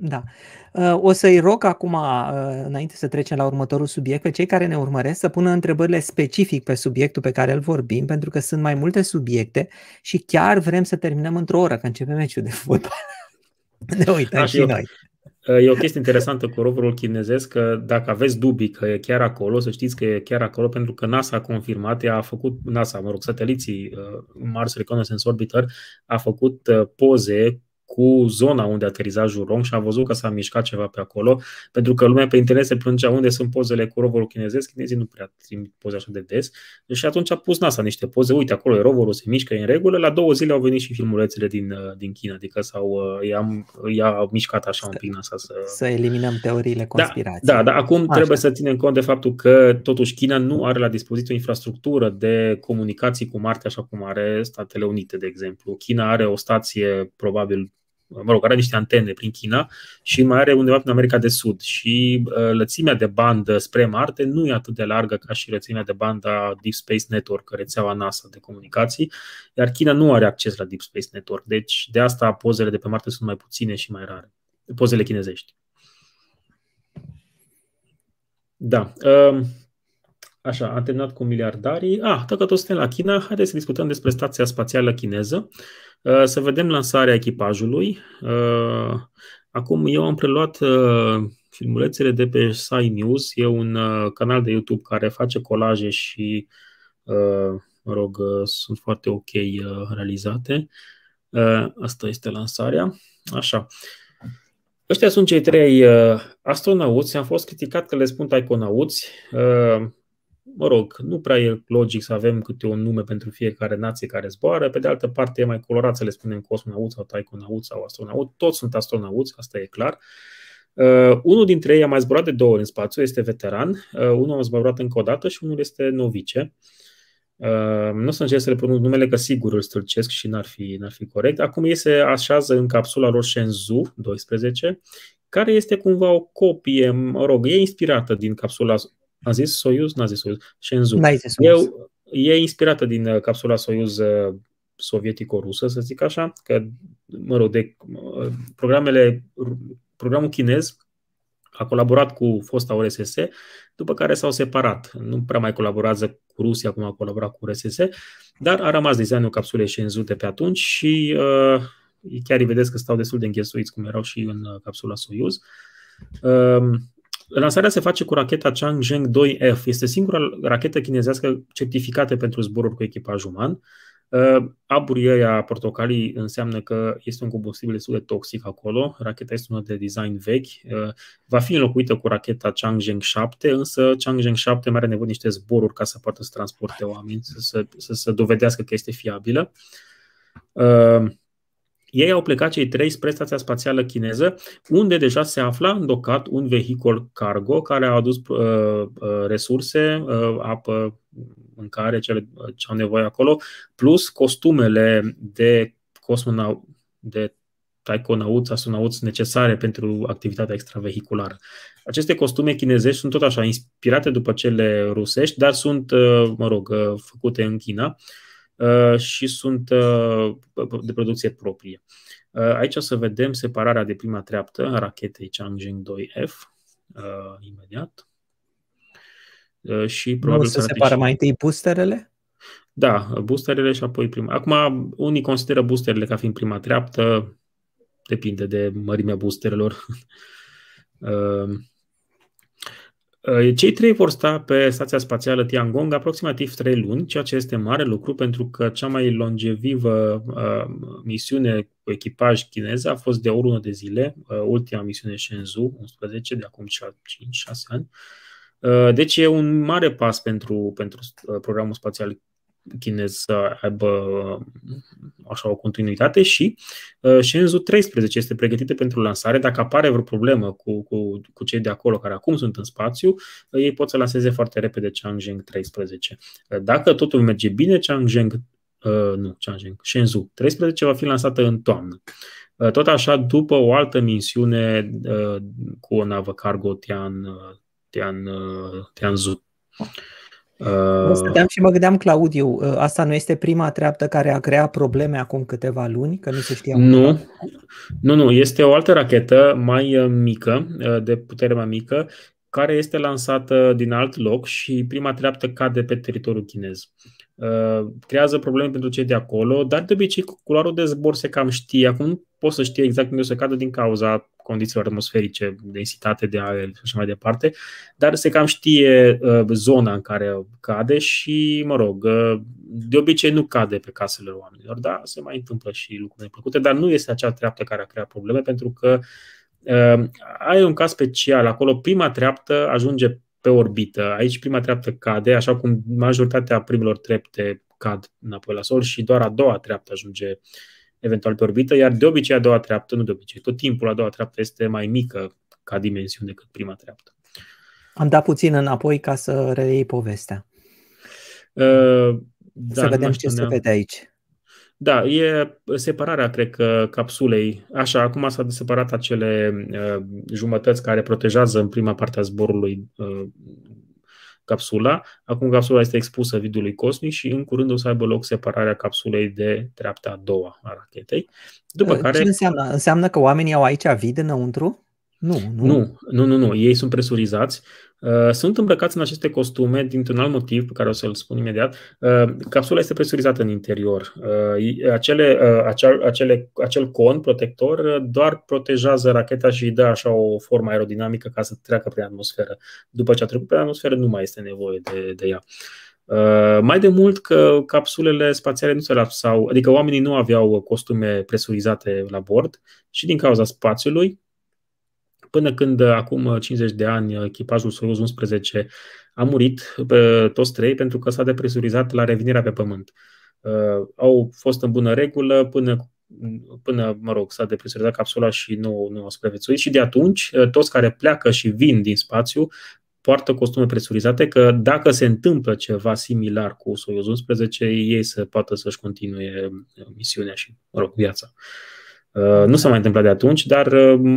Da. O să-i rog acum, înainte să trecem la următorul subiect, pe cei care ne urmăresc să pună întrebările specific pe subiectul pe care îl vorbim, pentru că sunt mai multe subiecte și chiar vrem să terminăm într-o oră, că începe meciul de fotbal. Ne uităm și noi. E o chestie interesantă cu roverul chinezesc, că dacă aveți dubii că e chiar acolo, să știți că e chiar acolo, pentru că NASA a confirmat, a făcut, NASA, mă rog, sateliții Mars Reconnaissance Orbiter, a făcut poze cu zona unde ateriza Zhurong și am văzut că s-a mișcat ceva pe acolo, pentru că lumea pe internet se plângea unde sunt pozele cu roverul chinezesc, chinezii nu prea trimit poze așa de des, și atunci a pus NASA niște poze, uite acolo e roverul, se mișcă, e în regulă, la două zile au venit și filmulețele din, din China, adică s-au, i-am, i-a mișcat așa un pic NASA să... Să eliminăm teoriile conspirației. Da, da, dar acum așa. Trebuie să ținem cont de faptul că totuși China nu are la dispoziție o infrastructură de comunicații cu Marte așa cum are Statele Unite, de exemplu. China are o stație, probabil, mă rog, are niște antene prin China și mai are undeva în America de Sud și uh, lățimea de bandă spre Marte nu e atât de largă ca și lățimea de bandă Deep Space Network, rețeaua NASA de comunicații, iar China nu are acces la Deep Space Network, deci de asta pozele de pe Marte sunt mai puține și mai rare, pozele chinezești. Da, uh, așa, am terminat cu miliardarii. Ah, dacă tot suntem la China, haideți să discutăm despre stația spațială chineză. Să vedem lansarea echipajului. Acum eu am preluat filmulețele de pe SciNews. E un canal de YouTube care face colaje și, mă rog, sunt foarte ok realizate. Asta este lansarea. Așa. Ăștia sunt cei trei astronauți. Am fost criticat că le spun taiconauți. Mă rog, nu prea e logic să avem câte un nume pentru fiecare nație care zboară. Pe de altă parte, e mai colorat să le spunem cosmonaut sau taiconaut sau astronaut. Toți sunt astronauți, asta e clar. Uh, unul dintre ei a mai zburat de două ori în spațiu, este veteran. Uh, unul a zburat încă o dată și unul este novice. Uh, nu o să încerc să le pronunț numele, că sigur îl stâlcesc și n-ar fi, n-ar fi corect. Acum ei se așează în capsula lor Shenzhou doisprezece, care este cumva o copie, mă rog, e inspirată din capsula... Am zis Soyuz? N-am zis Soyuz. Shenzhou. Zis Soyuz. E, e inspirată din capsula Soyuz sovietico-rusă, să zic așa, că, mă rog, de, programele, programul chinez a colaborat cu fosta U R S S, după care s-au separat. Nu prea mai colaborează cu Rusia, cum a colaborat cu U R S S, dar a rămas designul capsulei Shenzhou de pe atunci și uh, chiar îi vedeți că stau destul de înghesuiți, cum erau și în capsula Soyuz. Uh, Lansarea se face cu racheta Chang Zheng doi F. Este singura rachetă chinezească certificată pentru zboruri cu echipaj uman. Aburii ăia portocalii înseamnă că este un combustibil destul de toxic acolo. Racheta este una de design vechi. Va fi înlocuită cu racheta Chang Zheng șapte, însă Chang Zheng șapte mai are nevoie de niște zboruri ca să poată să transporte oameni, să se să, să dovedească că este fiabilă. Ei au plecat cei trei spre stația spațială chineză, unde deja se afla îndocat un vehicul cargo care a adus uh, resurse, uh, apă, mâncare, cele ce au nevoie acolo, plus costumele de cosmonaut, de taiconauți, astronauți necesare pentru activitatea extravehiculară. Aceste costume chinezești sunt tot așa inspirate după cele rusești, dar sunt, uh, mă rog, uh, făcute în China și sunt de producție proprie. Aici o să vedem separarea de prima treaptă a rachetei Chang Zheng doi F imediat. Și probabil nu se separă și... mai întâi boosterele? Da, boosterele și apoi prima. Acum, unii consideră boosterele ca fiind prima treaptă, depinde de mărimea boosterelor. Cei trei vor sta pe stația spațială Tiangong aproximativ trei luni, ceea ce este mare lucru pentru că cea mai longevivă uh, misiune cu echipaj chinez a fost de o lună de zile, uh, ultima misiune Shenzhou unsprezece, de acum cinci șase ani. Uh, deci e un mare pas pentru, pentru programul spațial chinez să aibă așa o continuitate și uh, Shenzhou treisprezece este pregătită pentru lansare. Dacă apare vreo problemă cu, cu, cu cei de acolo care acum sunt în spațiu, uh, ei pot să lanseze foarte repede Chang Zheng treisprezece. Uh, dacă totul merge bine, Chang Zheng, uh, nu, Chang Zheng, Shenzhou treisprezece va fi lansată în toamnă. Uh, tot așa, după o altă misiune uh, cu o navă cargo Tian, Tian, uh, Tianzhou. Uh... Stăteam și mă gândeam, Claudiu, asta nu este prima treaptă care a creat probleme acum câteva luni, că nu se știa. Nu, nu, nu, este o altă rachetă mai mică, de putere mai mică, care este lansată din alt loc și prima treaptă cade pe teritoriul chinez. creează probleme pentru cei de acolo, dar de obicei cu culoarul de zbor se cam știe. Acum nu poți să știi exact unde o să cadă din cauza condițiilor atmosferice, densitate de aer și mai departe, dar se cam știe zona în care cade și, mă rog, de obicei nu cade pe casele oamenilor, da, se mai întâmplă și lucruri neplăcute, dar nu este acea treaptă care a creat probleme, pentru că ai un caz special, acolo prima treaptă ajunge pe orbită. Aici prima treaptă cade, așa cum majoritatea primelor trepte cad înapoi la Sol și doar a doua treaptă ajunge eventual pe orbită, iar de obicei a doua treaptă, nu de obicei, tot timpul a doua treaptă este mai mică ca dimensiune decât prima treaptă. Am dat puțin înapoi ca să reiei povestea. Uh, da, să vedem ce se vede aici. Da, e separarea, cred că, capsulei. Așa, acum s-a separat acele uh, jumătăți care protejează în prima parte a zborului uh, capsula. Acum capsula este expusă vidului cosmic și în curând o să aibă loc separarea capsulei de treapta a doua a rachetei. După uh, care... Ce înseamnă? Înseamnă că oamenii au aici vid înăuntru? Nu, nu, nu, nu, nu, nu. Ei sunt presurizați. Sunt îmbrăcați în aceste costume dintr-un alt motiv pe care o să-l spun imediat. Capsula este presurizată în interior. Acele, acel, acele, acel con protector doar protejează racheta și îi dă așa o formă aerodinamică ca să treacă prin atmosferă. După ce a trecut prin atmosferă nu mai este nevoie de, de ea. Uh, mai de mult că capsulele spațiale nu se lapsau, adică oamenii nu aveau costume presurizate la bord și din cauza spațiului, până când acum cincizeci de ani echipajul Soyuz unsprezece a murit pe toți trei pentru că s-a depresurizat la revenirea pe Pământ. Uh, au fost în bună regulă până, până mă rog, s-a depresurizat capsula și nu, nu a supraviețuit și de atunci toți care pleacă și vin din spațiu poartă costume presurizate, că dacă se întâmplă ceva similar cu Soyuz unsprezece, ei se poate să-și continue misiunea și, mă rog, viața. Nu s-a mai întâmplat de atunci, dar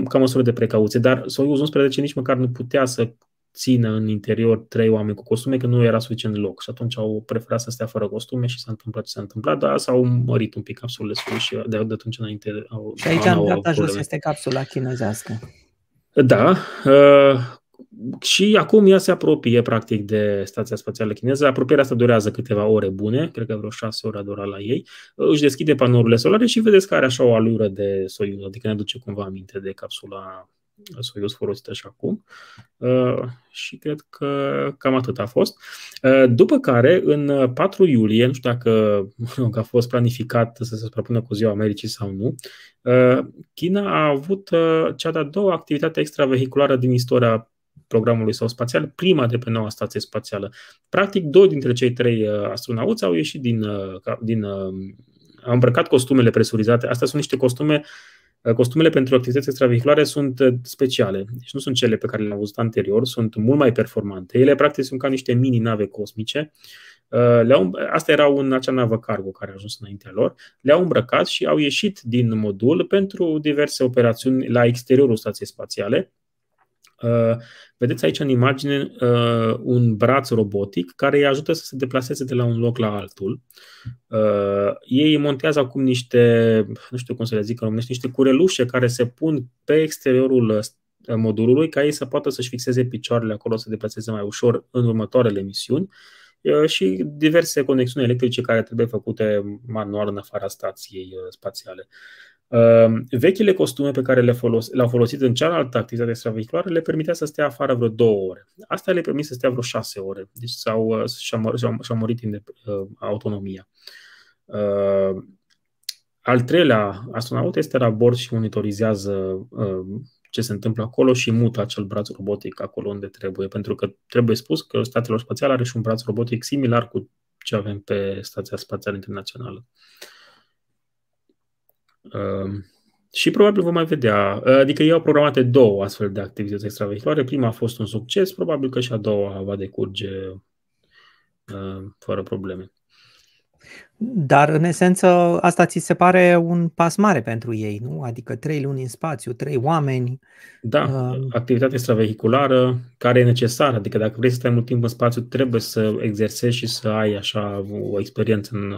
ca măsură de precauție. Dar Soyuz unsprezece nici măcar nu putea să țină în interior trei oameni cu costume, că nu era suficient loc. Și atunci au preferat să stea fără costume și s-a întâmplat ce s-a întâmplat, dar s-au mărit un pic capsulele și de atunci înainte au... Și aici am dat jos este capsula chinezească. Da. Și acum ea se apropie practic de stația spațială chineză. Apropierea asta durează câteva ore bune, cred că vreo șase ore a durat la ei. Își deschide panourile solare și vedeți că are așa o alură de Soyuz, adică ne aduce cumva aminte de capsula Soyuz folosită și acum. Și cred că cam atât a fost. După care, în patru iulie, nu știu dacă a fost planificat să se suprapună cu Ziua Americii sau nu, China a avut cea de-a doua activitate extravehiculară din istoria programului său spațial, prima de pe noua stație spațială. Practic, doi dintre cei trei astronauți au ieșit din, din au îmbrăcat costumele presurizate. Astea sunt niște costume, costumele pentru activități extravehiculare sunt speciale. Deci nu sunt cele pe care le-am văzut anterior, sunt mult mai performante. Ele, practic, sunt ca niște mini-nave cosmice. Le-au, asta era un, acea navă cargo care a ajuns înaintea lor. Le-au îmbrăcat și au ieșit din modul pentru diverse operațiuni la exteriorul stației spațiale. Uh, vedeți aici în imagine uh, un braț robotic care îi ajută să se deplaseze de la un loc la altul. Uh, ei montează acum niște, nu știu cum să le zic în românește, niște curelușe care se pun pe exteriorul modulului ca ei să poată să-și fixeze picioarele acolo, să se deplaseze mai ușor în următoarele misiuni uh, și diverse conexiuni electrice care trebuie făcute manual în afara stației uh, spațiale. Vechile costume pe care le folos- le-au folosit în cealaltă activitate extravehiculară le permitea să stea afară vreo două ore. Asta le permite să stea vreo șase ore. Deci s-au, și-au, și-au murit în uh, autonomia. Uh, al treilea astronaut este la bord și monitorizează uh, ce se întâmplă acolo și mută acel braț robotic acolo unde trebuie. Pentru că trebuie spus că stația spațială are și un braț robotic similar cu ce avem pe Stația Spațială Internațională. Uh, și probabil vom mai vedea, adică ei au programate două astfel de activități extravehiculare. Prima a fost un succes, probabil că și a doua va decurge uh, fără probleme. Dar în esență asta ți se pare un pas mare pentru ei, nu? Adică trei luni în spațiu, trei oameni. Da, uh... activitatea extravehiculară care e necesară, adică dacă vrei să stai mult timp în spațiu trebuie să exersezi și să ai așa o experiență în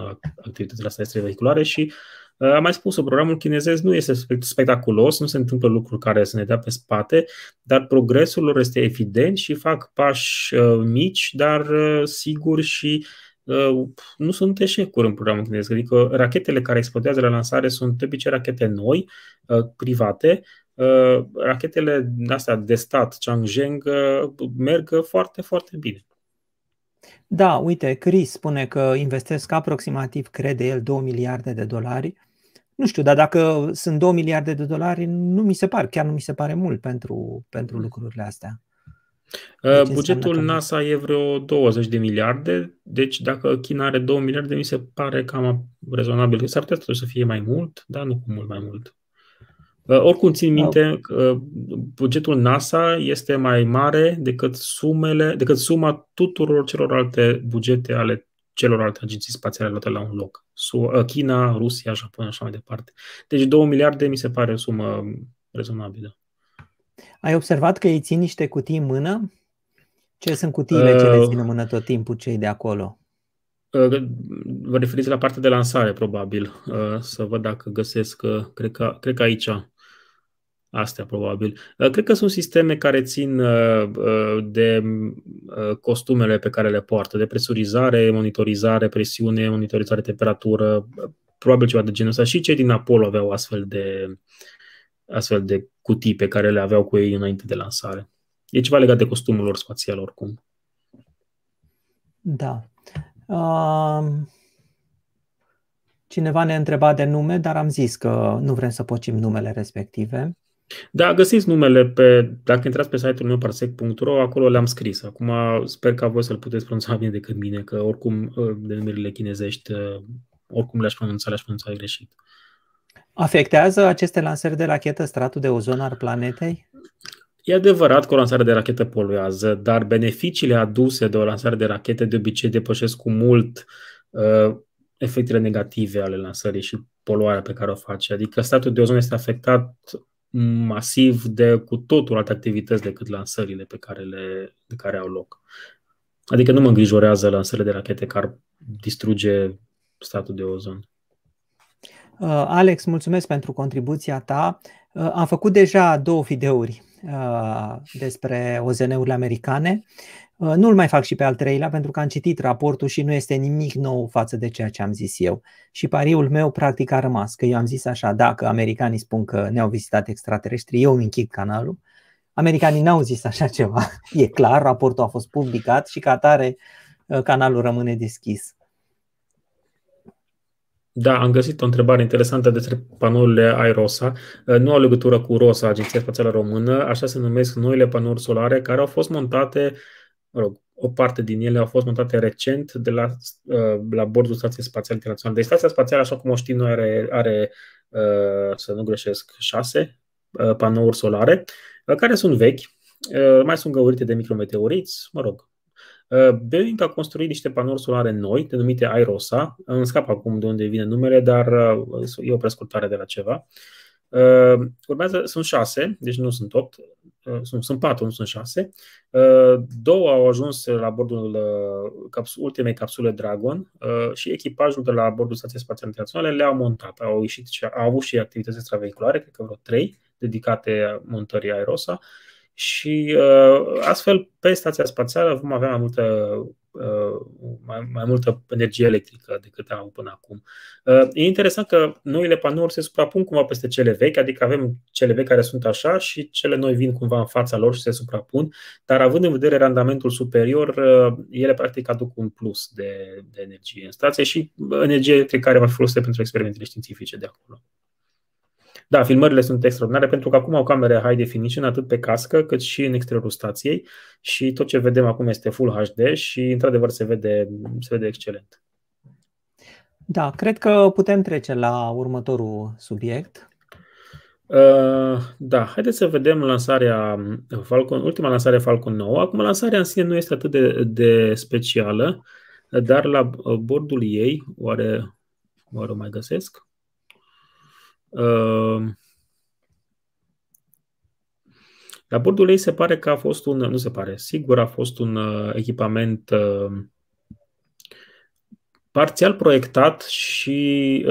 activitățile astea extravehiculare și am mai spus-o, programul chinezesc nu este spectaculos, nu se întâmplă lucruri care să ne dea pe spate, dar progresul lor este evident și fac pași mici, dar siguri și nu sunt eșecuri în programul gândesc. Adică rachetele care explodează la lansare sunt de obicei rachete noi, private. Rachetele astea de stat, Chang Zheng, merg foarte, foarte bine. Da, uite, Chris spune că investesc aproximativ, crede el, două miliarde de dolari. Nu știu, dar dacă sunt două miliarde de dolari, nu mi se par, chiar nu mi se pare mult pentru, pentru lucrurile astea. Deci bugetul NASA e vreo douăzeci de miliarde, deci dacă China are două miliarde, mi se pare cam rezonabil. S-ar putea să fie mai mult, dar nu cu mult mai mult. Oricum, țin minte că bugetul NASA este mai mare decât sumele, decât suma tuturor celorlalte bugete ale celorlalte agenții spațiale luate la un loc. China, Rusia, Japonia și așa mai departe. Deci două miliarde mi se pare o sumă rezonabilă. Ai observat că ei țin niște cutii în mână? Ce sunt cutiile uh, ce le țin în mână tot timpul cei de acolo? Uh, vă referiți la partea de lansare, probabil. Uh, să văd dacă găsesc, uh, cred, că, cred că aici, astea probabil. Uh, cred că sunt sisteme care țin uh, de uh, costumele pe care le poartă, de presurizare, monitorizare, presiune, monitorizare, temperatură, uh, probabil ceva de genul ăsta. Și cei din Apollo aveau astfel de... astfel de cutii pe care le aveau cu ei înainte de lansare. E ceva legat de costumul lor spațial oricum. Da. Uh, cineva ne întreba de nume, dar am zis că nu vrem să pocim numele respective. Da, găsiți numele pe, dacă intrați pe site-ul meu parsec punct ro, acolo le-am scris. Acum sper că voi să-l puteți pronunța bine decât mine, că oricum de numerele chinezești, oricum le-aș pronunța, le-aș pronunța greșit. Afectează aceste lansări de rachetă stratul de ozon al planetei? E adevărat că o lansare de rachetă poluează, dar beneficiile aduse de o lansare de rachete de obicei depășesc cu mult uh, efectele negative ale lansării și poluarea pe care o face. Adică stratul de ozon este afectat masiv de cu totul alte activități decât lansările pe care, le, de care au loc. Adică nu mă îngrijorează lansările de rachete care ar distruge stratul de ozon. Alex, mulțumesc pentru contribuția ta. Am făcut deja două videouri despre O Z N-urile americane. Nu-l mai fac și pe al treilea pentru că am citit raportul și nu este nimic nou față de ceea ce am zis eu. Și pariul meu practic a rămas, că eu am zis așa, dacă americanii spun că ne-au vizitat extraterestri, eu îmi închid canalul. Americanii n-au zis așa ceva. E clar, raportul a fost publicat și ca atare canalul rămâne deschis. Da, am găsit o întrebare interesantă despre panourile iROSA. Nu au legătură cu ROSA, Agenția Spațială Română, așa se numesc noile panouri solare care au fost montate, mă rog, o parte din ele au fost montate recent de la, la bordul Stației Spațiale Internaționale. Deci Stația Spațială, așa cum o știm noi, are, are, să nu greșesc, șase panouri solare, care sunt vechi, mai sunt găurite de micrometeoriți, mă rog. Boeing a construit niște panouri solare noi, denumite iROSA, îmi scap acum de unde vine numele, dar e o prescurtare de la ceva. Urmează, sunt șase, deci nu sunt opt, sunt, sunt patru, nu sunt șase. Două au ajuns la bordul ultimei capsule Dragon și echipajul de la bordul Stației Spațiale Internaționale le-au montat. Au ieșit și au avut și activități extravehiculare, cred că vreo trei, dedicate montării iROSA. Și uh, astfel, pe stația spațială vom avea mai multă, uh, mai, mai multă energie electrică decât am avut până acum. Uh, e interesant că noile panouri se suprapun cumva peste cele vechi, adică avem cele vechi care sunt așa și cele noi vin cumva în fața lor și se suprapun, dar având în vedere randamentul superior, uh, ele practic aduc un plus de, de energie în stație și energie electrică care va fi folosită pentru experimentele științifice de acolo. Da, filmările sunt extraordinare pentru că acum au camere high definition atât pe cască cât și în exteriorul stației și tot ce vedem acum este full H D și într-adevăr se vede, se vede excelent. Da, cred că putem trece la următorul subiect. Uh, da, haideți să vedem lansarea Falcon, ultima lansare Falcon nouă. Acum lansarea în sine nu este atât de, de specială, dar la bordul ei, oare, oare o mai găsesc? La bordul ei se pare că a fost un, nu se pare, sigur a fost un echipament parțial proiectat și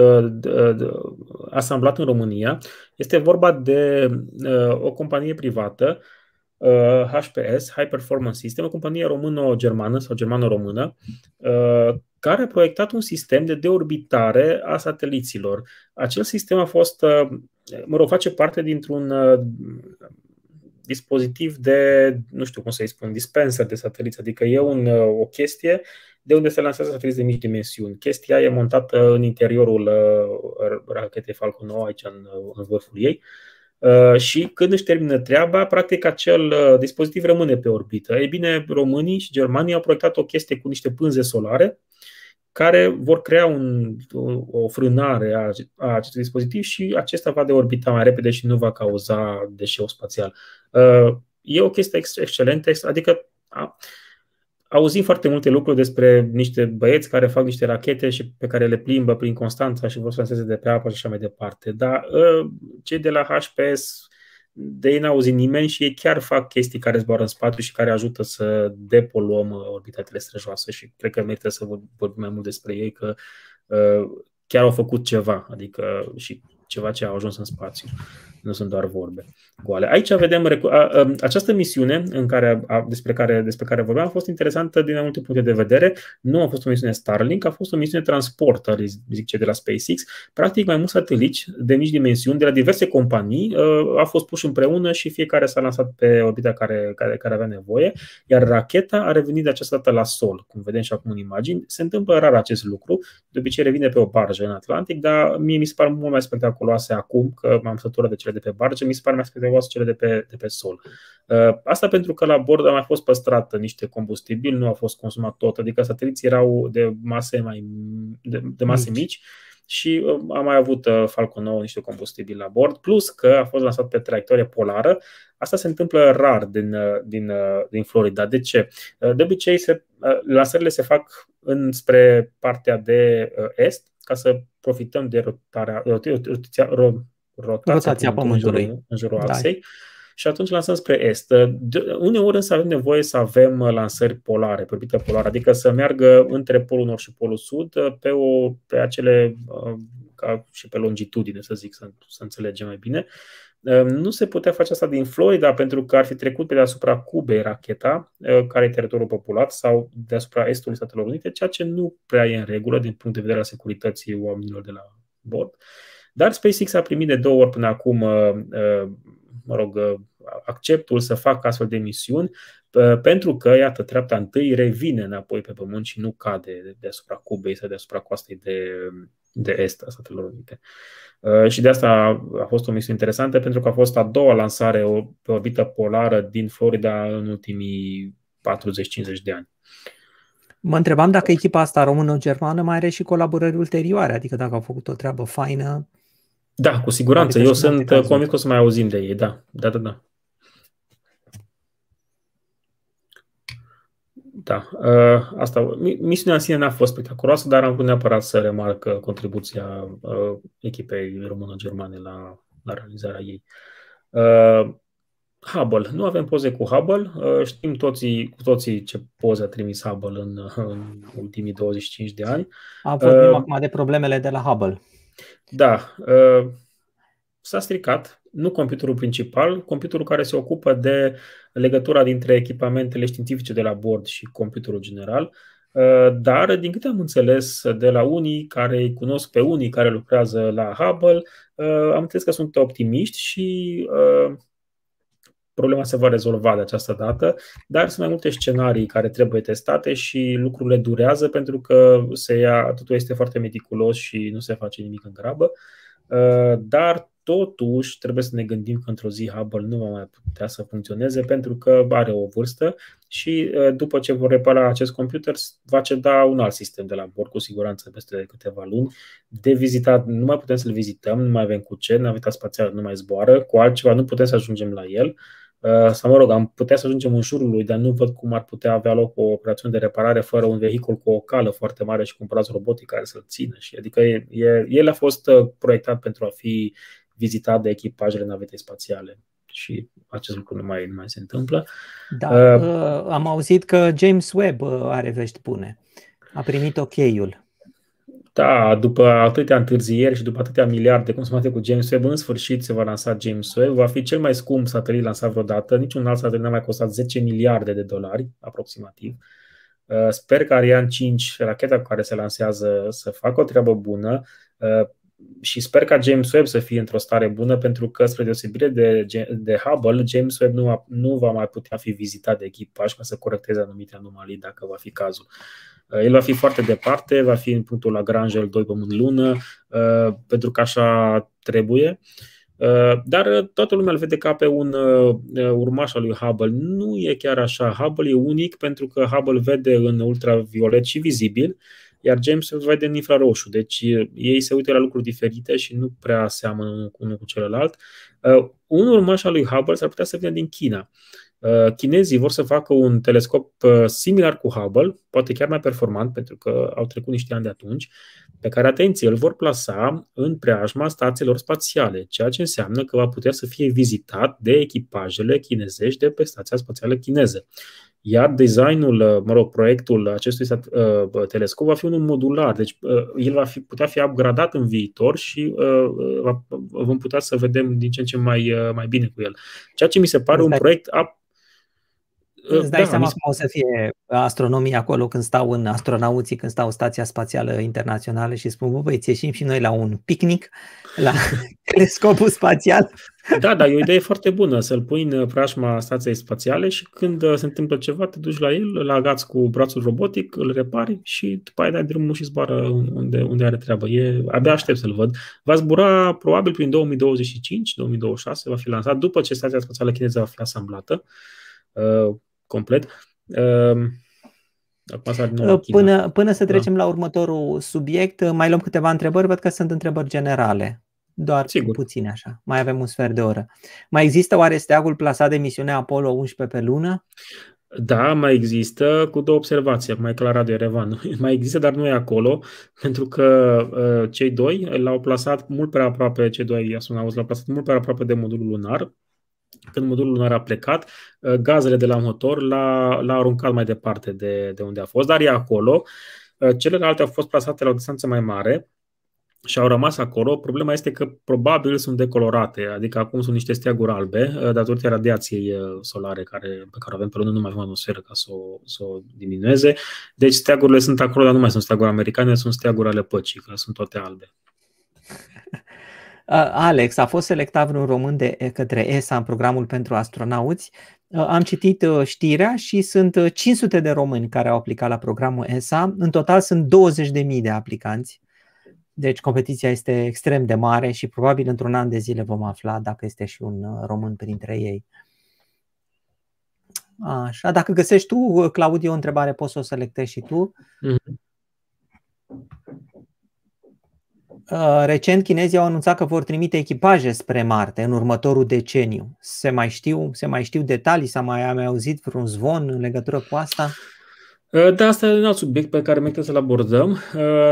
asamblat în România. Este vorba de o companie privată H P S, High Performance System, o companie română-germană sau germano-română, care a proiectat un sistem de deorbitare a sateliților. Acel sistem a fost, mă rog, face parte dintr-un dispozitiv de, nu știu cum să-i spun, dispenser de sateliți, adică e un, o chestie de unde se lansează sateliți de mici dimensiuni. Chestia e montată în interiorul rachetei Falcon nouă, aici în, în vârful ei, și când își termină treaba, practic acel dispozitiv rămâne pe orbită. Ei bine, românii și germanii au proiectat o chestie cu niște pânze solare care vor crea un, o frânare a, a acestui dispozitiv și acesta va deorbita mai repede și nu va cauza deșeu spațial. E o chestie excelentă, adică a, auzim foarte multe lucruri despre niște băieți care fac niște rachete și pe care le plimbă prin Constanța și vor să lanseze de pe apă și așa mai departe. Dar cei de la H P S, de ei n-a auzit nimeni și ei chiar fac chestii care zboară în spațiu și care ajută să depoluăm orbita terestră joasă și cred că merită să vorbim mai mult despre ei, că chiar au făcut ceva, adică și ceva ce a ajuns în spațiu. Nu sunt doar vorbe goale. Aici vedem această misiune în care, despre, care, despre care vorbeam, a fost interesantă din mai multe puncte de vedere. Nu a fost o misiune Starlink, a fost o misiune transportă, zic cei de la SpaceX. Practic mai mulți sateliți de mici dimensiuni, de la diverse companii, au fost puși împreună și fiecare s-a lansat pe orbita care, care, care avea nevoie, iar racheta a revenit de această dată la sol, cum vedem și acum în imagini. Se întâmplă rar acest lucru, de obicei revine pe o barjă în Atlantic, dar mie mi se par mult mai spectaculoase acum, că m-am săturat de cele de pe barge, mi se par mai spectaculoase cele de pe, de pe sol. Asta pentru că la bord a mai fost păstrată niște combustibil, nu a fost consumat tot, adică sateliții erau de mase, mai, de, de mase mici. mici și a mai avut Falcon nouă niște combustibil la bord, plus că a fost lansat pe traiectorie polară. Asta se întâmplă rar din, din, din Florida. De ce? De obicei se, lansările se fac înspre partea de est ca să profităm de rotarea, rotiția, rotația, rotația Pământului în jurul, în jurul axei, da. Și atunci lansăm spre est. Uneori însă avem nevoie să avem lansări polare, pe orbită polară, adică să meargă între polul nord și polul sud pe, o, pe acele, ca și pe longitudine, să zic, să, să înțelegem mai bine. Nu se putea face asta din Florida pentru că ar fi trecut pe deasupra Cubei racheta, care e teritoriul populat, sau deasupra estului Statelor Unite, ceea ce nu prea e în regulă din punct de vedere al securității oamenilor de la bord. Dar SpaceX a primit de două ori până acum, mă rog, acceptul să facă astfel de misiuni, pentru că, iată, treapta întâi revine înapoi pe Pământ și nu cade deasupra Cubei sau deasupra coastei de, de est a Statelor Unite. Și de asta a fost o misiune interesantă, pentru că a fost a doua lansare pe orbită polară din Florida în ultimii patruzeci cincizeci de ani. Mă întrebam dacă echipa asta română-germană mai are și colaborări ulterioare, adică dacă au făcut o treabă faină. Da, cu siguranță. Eu sunt convins că o să mai auzim de ei, da. Da, da, da. Da. Asta, misiunea în sine n-a fost spectaculoasă, dar am vrut neapărat să remarc contribuția echipei română-germane la, la realizarea ei. Hubble. Nu avem poze cu Hubble. Știm toții, cu toții ce poze a trimis Hubble în, în ultimii douăzeci și cinci de ani. Am vorbit uh, acum de problemele de la Hubble. Da. Uh, s-a stricat. Nu computerul principal, computerul care se ocupă de legătura dintre echipamentele științifice de la bord și computerul general. Uh, dar, din câte am înțeles de la unii care îi cunosc pe unii care lucrează la Hubble, uh, am înțeles că sunt optimiști și... Uh, problema se va rezolva de această dată, dar sunt mai multe scenarii care trebuie testate și lucrurile durează pentru că se ia, totul este foarte meticulos și nu se face nimic în grabă, dar totuși trebuie să ne gândim că într-o zi Hubble nu va mai putea să funcționeze pentru că are o vârstă și după ce vor repara acest computer va ceda un alt sistem de la bord cu siguranță peste câteva luni. De vizitat nu mai putem să-l vizităm, nu mai avem cu ce, naveta spațială nu mai zboară, cu altceva nu putem să ajungem la el. Sau, mă rog, am putea să ajungem în jurul lui, dar nu văd cum ar putea avea loc o operațiune de reparare fără un vehicul cu o cală foarte mare și cu un braț robotic care să-l țină. Și, adică e, e, el a fost proiectat pentru a fi vizitat de echipajele navetei spațiale și acest lucru nu mai, nu mai se întâmplă. Da, uh, am auzit că James Webb are vești bune. A primit ok-ul. Da, după atâtea întârzieri și după atâtea miliarde consumate cu James Webb, în sfârșit se va lansa James Webb. Va fi cel mai scump satelit lansat vreodată. Niciun alt satelit n-a mai costat zece miliarde de dolari, aproximativ. Sper că Ariane cinci, racheta cu care se lansează, să facă o treabă bună și sper ca James Webb să fie într-o stare bună, pentru că, spre deosebire de, de Hubble, James Webb nu va, nu va mai putea fi vizitat de echipaj ca să corecteze anumite anomalii, dacă va fi cazul. El va fi foarte departe, va fi în punctul Lagrange doi Pământ-Lună, pentru că așa trebuie. Dar toată lumea îl vede ca pe un urmaș al lui Hubble. Nu e chiar așa. Hubble e unic pentru că Hubble vede în ultraviolet și vizibil, iar James îl vede în infraroșu. Deci ei se uită la lucruri diferite și nu prea seamănă unul cu celălalt. Un urmaș al lui Hubble s-ar putea să vină din China. Chinezii vor să facă un telescop similar cu Hubble, poate chiar mai performant, pentru că au trecut niște ani de atunci, pe care, atenție, îl vor plasa în preajma stațiilor spațiale, ceea ce înseamnă că va putea să fie vizitat de echipajele chinezești de pe stația spațială chineză. Iar designul, mă rog, proiectul acestui uh, telescop va fi unul modular, deci uh, el va fi, putea fi upgradat în viitor și uh, va, vom putea să vedem din ce în ce mai, uh, mai bine cu el. Ceea ce mi se pare un proiect... Up Îți dai da, seama cum o să fie astronomii acolo când stau în astronauții, când stau în stația spațială internațională și spun, băi, ieșim și noi la un picnic, la telescopul spațial. Da, da, e o idee foarte bună să-l pui în preajma stației spațiale și când se întâmplă ceva, te duci la el, îl agați cu brațul robotic, îl repari și după aia dai drumul și zboară unde, unde are treabă. E, abia aștept să-l văd. Va zbura probabil prin două mii douăzeci și cinci două mii douăzeci și șase, va fi lansat după ce stația spațială chineză va fi asamblată. Complet. Până, până să trecem da. la următorul subiect, mai luăm câteva întrebări, văd că sunt întrebări generale, doar Sigur. puține așa, mai avem un sfert de oră. Mai există oare steagul plasat de misiunea Apollo unsprezece pe lună? Da, mai există, cu două observații, mai Clara de Revan. Mai există, dar nu e acolo, pentru că cei doi l-au plasat mult prea aproape, cei doi astronauți l-au plasat mult prea aproape de modulul lunar. Când modulul lunar a plecat, gazele de la motor l-a, l-a aruncat mai departe de, de unde a fost, dar e acolo. Celelalte au fost plasate la o distanță mai mare și au rămas acolo. Problema este că probabil sunt decolorate, adică acum sunt niște steaguri albe, datorită radiației solare care, pe care o avem pe Lună, nu mai avem atmosferă ca să o, să o diminueze. Deci steagurile sunt acolo, dar nu mai sunt steaguri americane, sunt steaguri ale păcii, că sunt toate albe. Alex, a fost selectat vreun român de către E S A în programul pentru astronauți. Am citit știrea și sunt cinci sute de români care au aplicat la programul E S A. În total sunt douăzeci de mii de aplicanți. Deci competiția este extrem de mare și probabil într-un an de zile vom afla dacă este și un român printre ei. Așa, dacă găsești tu, Claudiu, o întrebare, poți să o selectezi și tu. Mm-hmm. Recent, chinezii au anunțat că vor trimite echipaje spre Marte în următorul deceniu. Se mai știu, se mai știu detalii? S-a mai, am mai auzit vreun zvon în legătură cu asta? Da, asta e un alt subiect pe care merită să-l abordăm.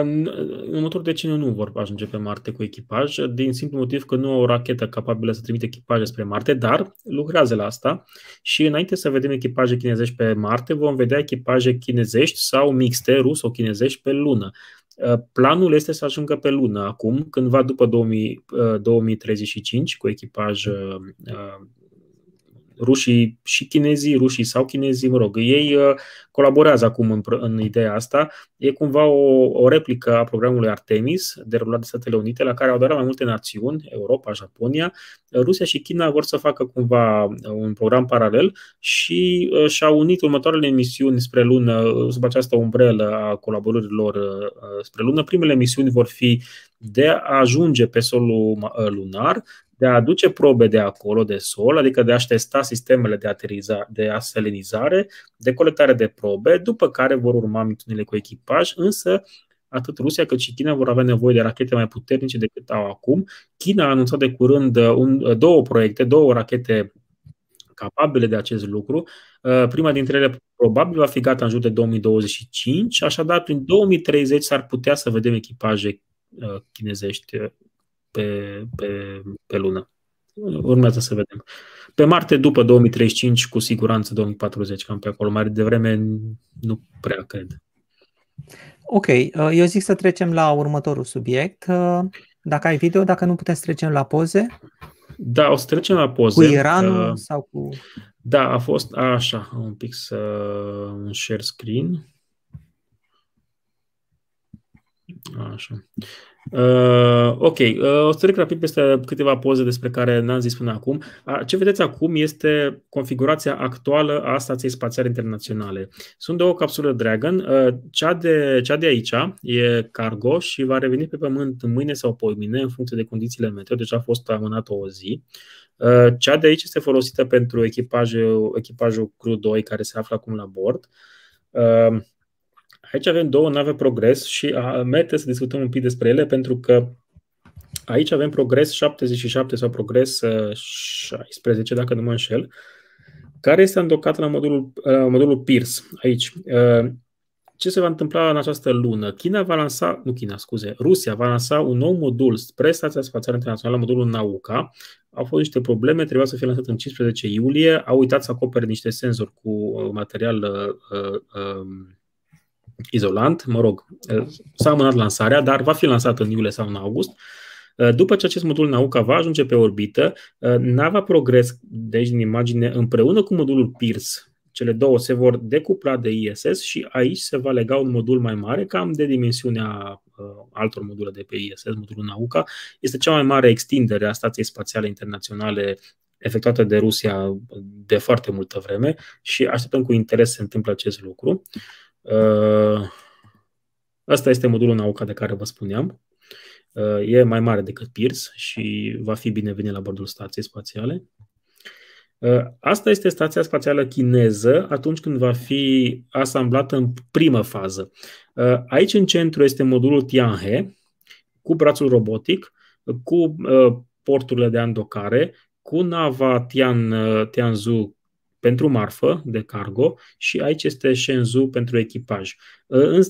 În următorul deceniu nu vor ajunge pe Marte cu echipaj, din simplu motiv că nu au o rachetă capabilă să trimite echipaje spre Marte, dar lucrează la asta și înainte să vedem echipaje chinezești pe Marte, vom vedea echipaje chinezești sau mixte, ruso-chinezești pe Lună. Planul este să ajungă pe Lună acum, cândva după două mii treizeci și cinci, cu echipaj rușii și chinezii, rușii sau chinezii, mă rog, ei colaborează acum în, în ideea asta. E cumva o, o replică a programului Artemis, derulat de Statele Unite, la care au dorit mai multe națiuni, Europa, Japonia. Rusia și China vor să facă cumva un program paralel și și-au unit următoarele misiuni spre Lună, sub această umbrelă a colaborărilor spre Lună. Primele misiuni vor fi de a ajunge pe solul lunar, de a aduce probe de acolo, de sol, adică de a-și testa sistemele de, ateriza, de aselenizare, de colectare de probe, după care vor urma misiunile cu echipaj, însă atât Rusia cât și China vor avea nevoie de rachete mai puternice decât au acum. China a anunțat de curând un, două proiecte, două rachete capabile de acest lucru. Prima dintre ele probabil va fi gata în jur de două mii douăzeci și cinci, așadar prin două mii treizeci s-ar putea să vedem echipaje chinezești Pe, pe, pe Lună. Urmează să vedem. Pe Marte după două mii treizeci și cinci, cu siguranță două mii patruzeci, cam pe acolo. Mai devreme nu prea cred. Ok, eu zic să trecem la următorul subiect. Dacă ai video, dacă nu putem să trecem la poze. Da, o să trecem la poze. Cu Iranul uh, sau cu... Da, a fost așa, un pic să un share screen. Așa. Uh, ok, uh, o să trec rapid peste câteva poze despre care n-am zis până acum. Uh, ce vedeți acum este configurația actuală a Stației Spațiale Internaționale. Sunt două capsule Dragon. Uh, cea, de, cea de aici e cargo și va reveni pe Pământ mâine sau poimine, în funcție de condițiile meteo. Deci a fost amânată o zi. Uh, cea de aici este folosită pentru echipajul, echipajul Crew doi, care se află acum la bord. Uh, Aici avem două nave Progress și merită să discutăm un pic despre ele, pentru că aici avem Progress șaptezeci și șapte sau Progress șaisprezece, dacă nu mă înșel, care este îndocat la modulul, la modulul Pirs, aici. Ce se va întâmpla în această lună? China va lansa, nu China, scuze, Rusia va lansa un nou modul spre Stația Spațială Internațională, modulul Nauka. Au fost niște probleme, trebuia să fie lansat în cincisprezece iulie, au uitat să acopere niște senzori cu material uh, uh, izolant, mă rog, s-a amânat lansarea, dar va fi lansată în iulie sau în august. După ce acest modul Nauka va ajunge pe orbită, nava Progress, de aici din imagine, împreună cu modulul Pirs, cele două se vor decupla de I S S și aici se va lega un modul mai mare, cam de dimensiunea altor module de pe I S S, modulul Nauka. Este cea mai mare extindere a Stației Spațiale Internaționale efectuată de Rusia de foarte multă vreme și așteptăm cu interes să se întâmple acest lucru. Asta este modulul Nauka de care vă spuneam. E mai mare decât Pirs și va fi binevenit la bordul stației spațiale. Asta este stația spațială chineză atunci când va fi asamblată în primă fază. Aici în centru este modulul Tianhe cu brațul robotic, cu porturile de andocare, cu nava Tian, Tianzhou pentru marfă de cargo și aici este Shenzhou pentru echipaj.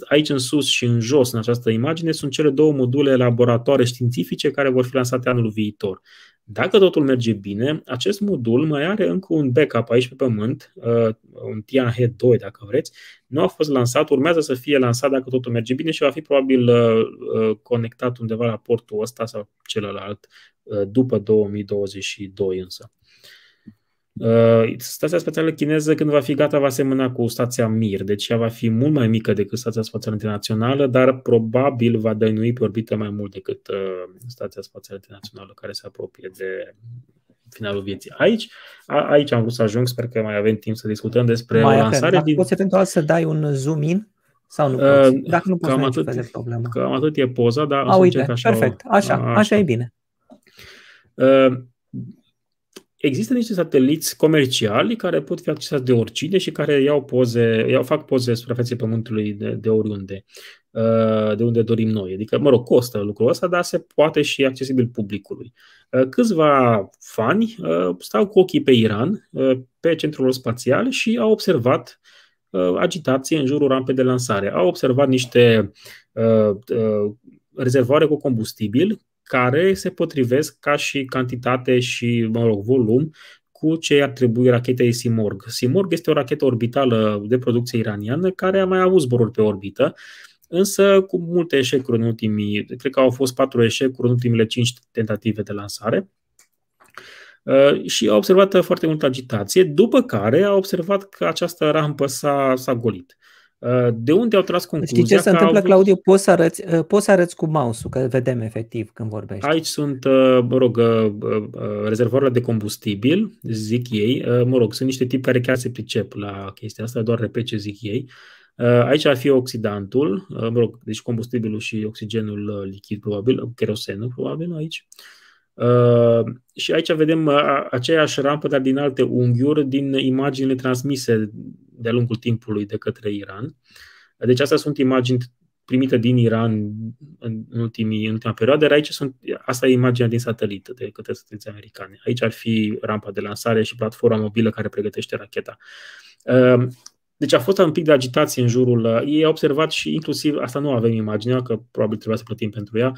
Aici în sus și în jos, în această imagine, sunt cele două module laboratoare științifice care vor fi lansate anul viitor. Dacă totul merge bine, acest modul mai are încă un backup aici pe Pământ, un Tianhe doi dacă vreți, nu a fost lansat, urmează să fie lansat dacă totul merge bine și va fi probabil conectat undeva la portul ăsta sau celălalt după două mii douăzeci și doi însă. Stația spațială chineză, când va fi gata, va semăna cu stația Mir, deci ea va fi mult mai mică decât Stația Spațială Internațională, dar probabil va dăinui pe orbită mai mult decât Stația Spațială Internațională, care se apropie de finalul vieții. Aici, a, aici am vrut să ajung, sper că mai avem timp să discutăm despre mai lansare. Dacă din... poți eventual să dai un zoom in sau nu poți? Uh, Dacă nu poți, cam atât, cam atât e poza, dar a, uite, așa, perfect, așa, așa, așa e bine. Uh, Există niște sateliți comerciali care pot fi accesați de oricine și care iau poze, iau, fac poze suprafeței Pământului de, de oriunde, de unde dorim noi. Adică, mă rog, costă lucrul ăsta, dar se poate și accesibil publicului. Câțiva fani stau cu ochii pe Iran, pe centrul lor spațial și au observat agitație în jurul rampei de lansare. Au observat niște rezervoare cu combustibil care se potrivesc ca și cantitate și, mă rog, volum cu ce ar trebui rachetei Simorgh. Simorgh este o rachetă orbitală de producție iraniană care a mai avut zboruri pe orbită, însă cu multe eșecuri în ultimii, cred că au fost patru eșecuri în ultimile cinci tentative de lansare. Și a observat foarte multă agitație, după care a observat că această rampă s-a, s-a golit. De unde au tras concluzia? Știi ce se întâmplă, avut... Claudiu? Poți să arăți, poți să arăți cu mouse-ul, că vedem efectiv când vorbești. Aici sunt, mă rog, rezervoarele de combustibil, zic ei. Mă rog, sunt niște tipi care chiar se pricep la chestia asta, doar repet ce zic ei. Aici ar fi oxidantul, mă rog, deci combustibilul și oxigenul lichid, probabil, kerosenul, probabil, aici. Uh, și aici vedem uh, aceeași rampă, dar din alte unghiuri, din imaginile transmise de-a lungul timpului de către Iran. Deci astea sunt imagini primite din Iran în, ultimii, în ultima perioadă, dar aici sunt, asta e imaginea din satelit, de către sateliți americane. Aici ar fi rampa de lansare și platforma mobilă care pregătește racheta. Uh, Deci a fost un pic de agitație în jurul, ei au observat și inclusiv, asta nu avem imaginea, că probabil trebuia să plătim pentru ea,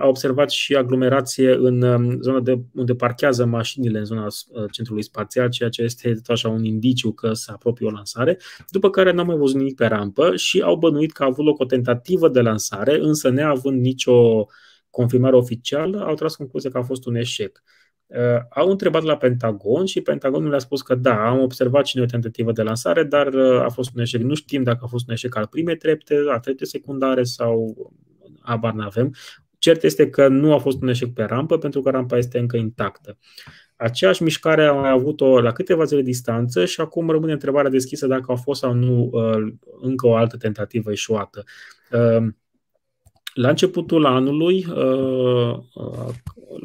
au observat și aglomerație în zona de, unde parchează mașinile în zona centrului spațial, ceea ce este așa un indiciu că se apropie o lansare, după care n-am mai văzut nimic pe rampă și au bănuit că a avut loc o tentativă de lansare, însă neavând nicio confirmare oficială, au tras concluzia că a fost un eșec. Uh, au întrebat la Pentagon și Pentagonul le-a spus că da, am observat și noi o tentativă de lansare, dar uh, a fost un eșec. Nu știm dacă a fost un eșec al primei trepte, al treptei secundare sau abar n-avem. Cert este că nu a fost un eșec pe rampă, pentru că rampa este încă intactă. Aceeași mișcare a avut-o la câteva zile distanță și acum rămâne întrebarea deschisă dacă a fost sau nu uh, încă o altă tentativă eșuată. Uh, La începutul anului,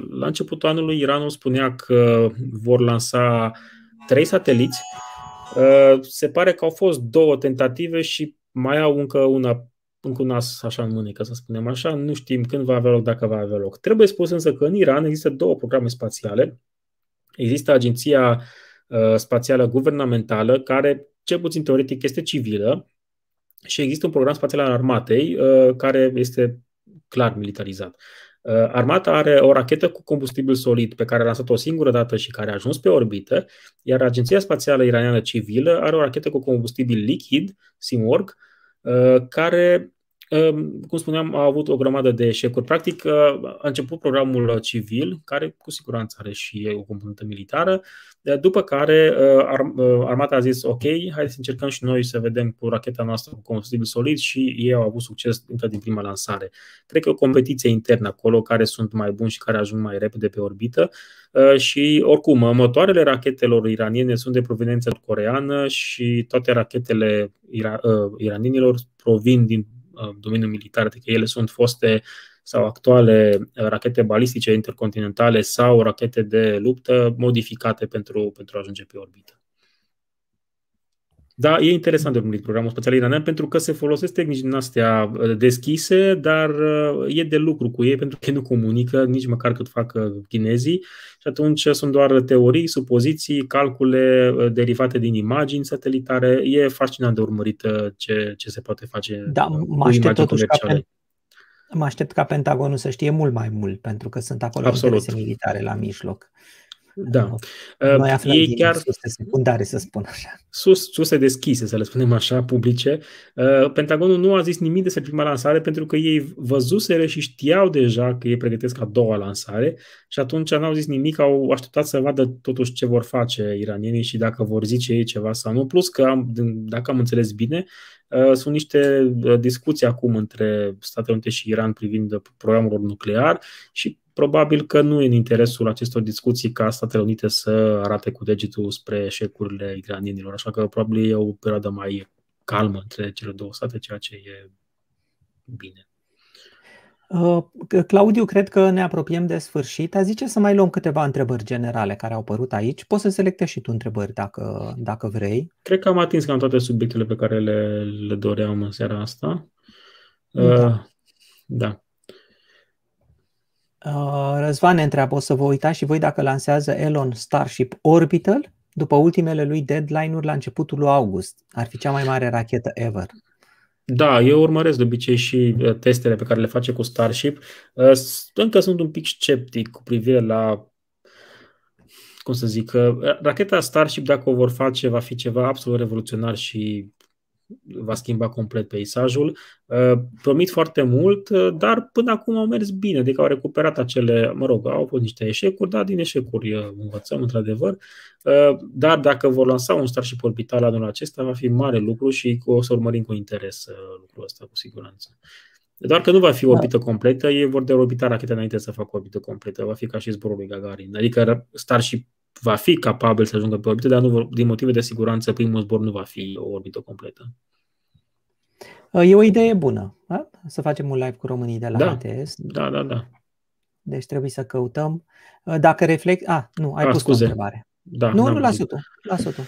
la începutul anului, Iranul spunea că vor lansa trei sateliți. Se pare că au fost două tentative și mai au încă una, încă un as așa în mânecă, să spunem așa. Nu știm când va avea loc, dacă va avea loc. Trebuie spus însă că în Iran există două programe spațiale. Există agenția spațială guvernamentală, care cel puțin teoretic este civilă, și există un program spațial al armatei care este clar militarizat. Armata are o rachetă cu combustibil solid pe care a lansat-o singură dată și care a ajuns pe orbită, iar Agenția Spațială Iraniană Civilă are o rachetă cu combustibil lichid, SIMORG, care, cum spuneam, a avut o grămadă de eșecuri. Practic, a început programul civil, care cu siguranță are și o componentă militară, după care armata a zis, ok, hai să încercăm și noi să vedem cu racheta noastră cu combustibil solid și ei au avut succes încă din prima lansare. Cred că e o competiție internă acolo, care sunt mai buni și care ajung mai repede pe orbită și, oricum, motoarele rachetelor iraniene sunt de proveniență coreană și toate rachetele iranienilor provin din domeniul militar, adică ele sunt foste sau actuale rachete balistice intercontinentale sau rachete de luptă modificate pentru, pentru a ajunge pe orbită. Da, e interesant de urmărit programul spațial iranian pentru că se folosesc tehnici din astea deschise, dar e de lucru cu ei pentru că nu comunică nici măcar cât fac chinezii și atunci sunt doar teorii, supoziții, calcule derivate din imagini satelitare. E fascinant de urmărit ce, ce se poate face. Da, mă aștept totuși ca, mă aștept ca Pentagonul să știe mult mai mult pentru că sunt acolo interese militare la mijloc. Da. Noi aflăm ei chiar surse secundare, să spun așa. Sus, surse deschise, să le spunem așa, publice. Pentagonul nu a zis nimic despre prima lansare pentru că ei văzuseră și știau deja că ei pregătesc a doua lansare și atunci n-au zis nimic, au așteptat să vadă totuși ce vor face iranienii și dacă vor zice ei ceva sau nu. Plus că, am, dacă am înțeles bine, sunt niște discuții acum între Statele Unite și Iran privind programul lor nuclear și probabil că nu e în interesul acestor discuții ca Statele Unite să arate cu degetul spre eșecurile iranienilor, așa că probabil e o perioadă mai calmă între cele două state, ceea ce e bine. Uh, Claudiu, cred că ne apropiem de sfârșit. A zice să mai luăm câteva întrebări generale care au apărut aici. Poți să selectezi și tu întrebări dacă, dacă vrei. Cred că am atins cam toate subiectele pe care le, le doream în seara asta. Uh, da. da. Răzvan ne întreabă, o să vă uitați și voi dacă lansează Elon Starship Orbital după ultimele lui deadline-uri la începutul lui august. Ar fi cea mai mare rachetă ever. Da, eu urmăresc de obicei și testele pe care le face cu Starship. Încă sunt un pic sceptic cu privire la, cum să zic, racheta Starship, dacă o vor face, va fi ceva absolut revoluționar și va schimba complet peisajul. Promit foarte mult, dar până acum au mers bine, adică au recuperat acele, mă rog, au fost niște eșecuri, dar din eșecuri învățăm într-adevăr, dar dacă vor lansa un Starship orbital anul acesta, va fi mare lucru și o să urmărim cu interes lucrul ăsta, cu siguranță. Doar că nu va fi orbită completă, ei vor deorbita racheta înainte să facă orbită completă, va fi ca și zborul lui Gagarin, adică Starship va fi capabil să ajungă pe orbită, dar nu, din motive de siguranță primul zbor nu va fi o orbită completă. E o idee bună, da? Să facem un live cu românii de la da. A T S. Da, da, da. Deci trebuie să căutăm. Dacă reflect... Ah, nu, ai A, pus scuze. o întrebare. Da, nu, nu, las-o tu. Las-o tu.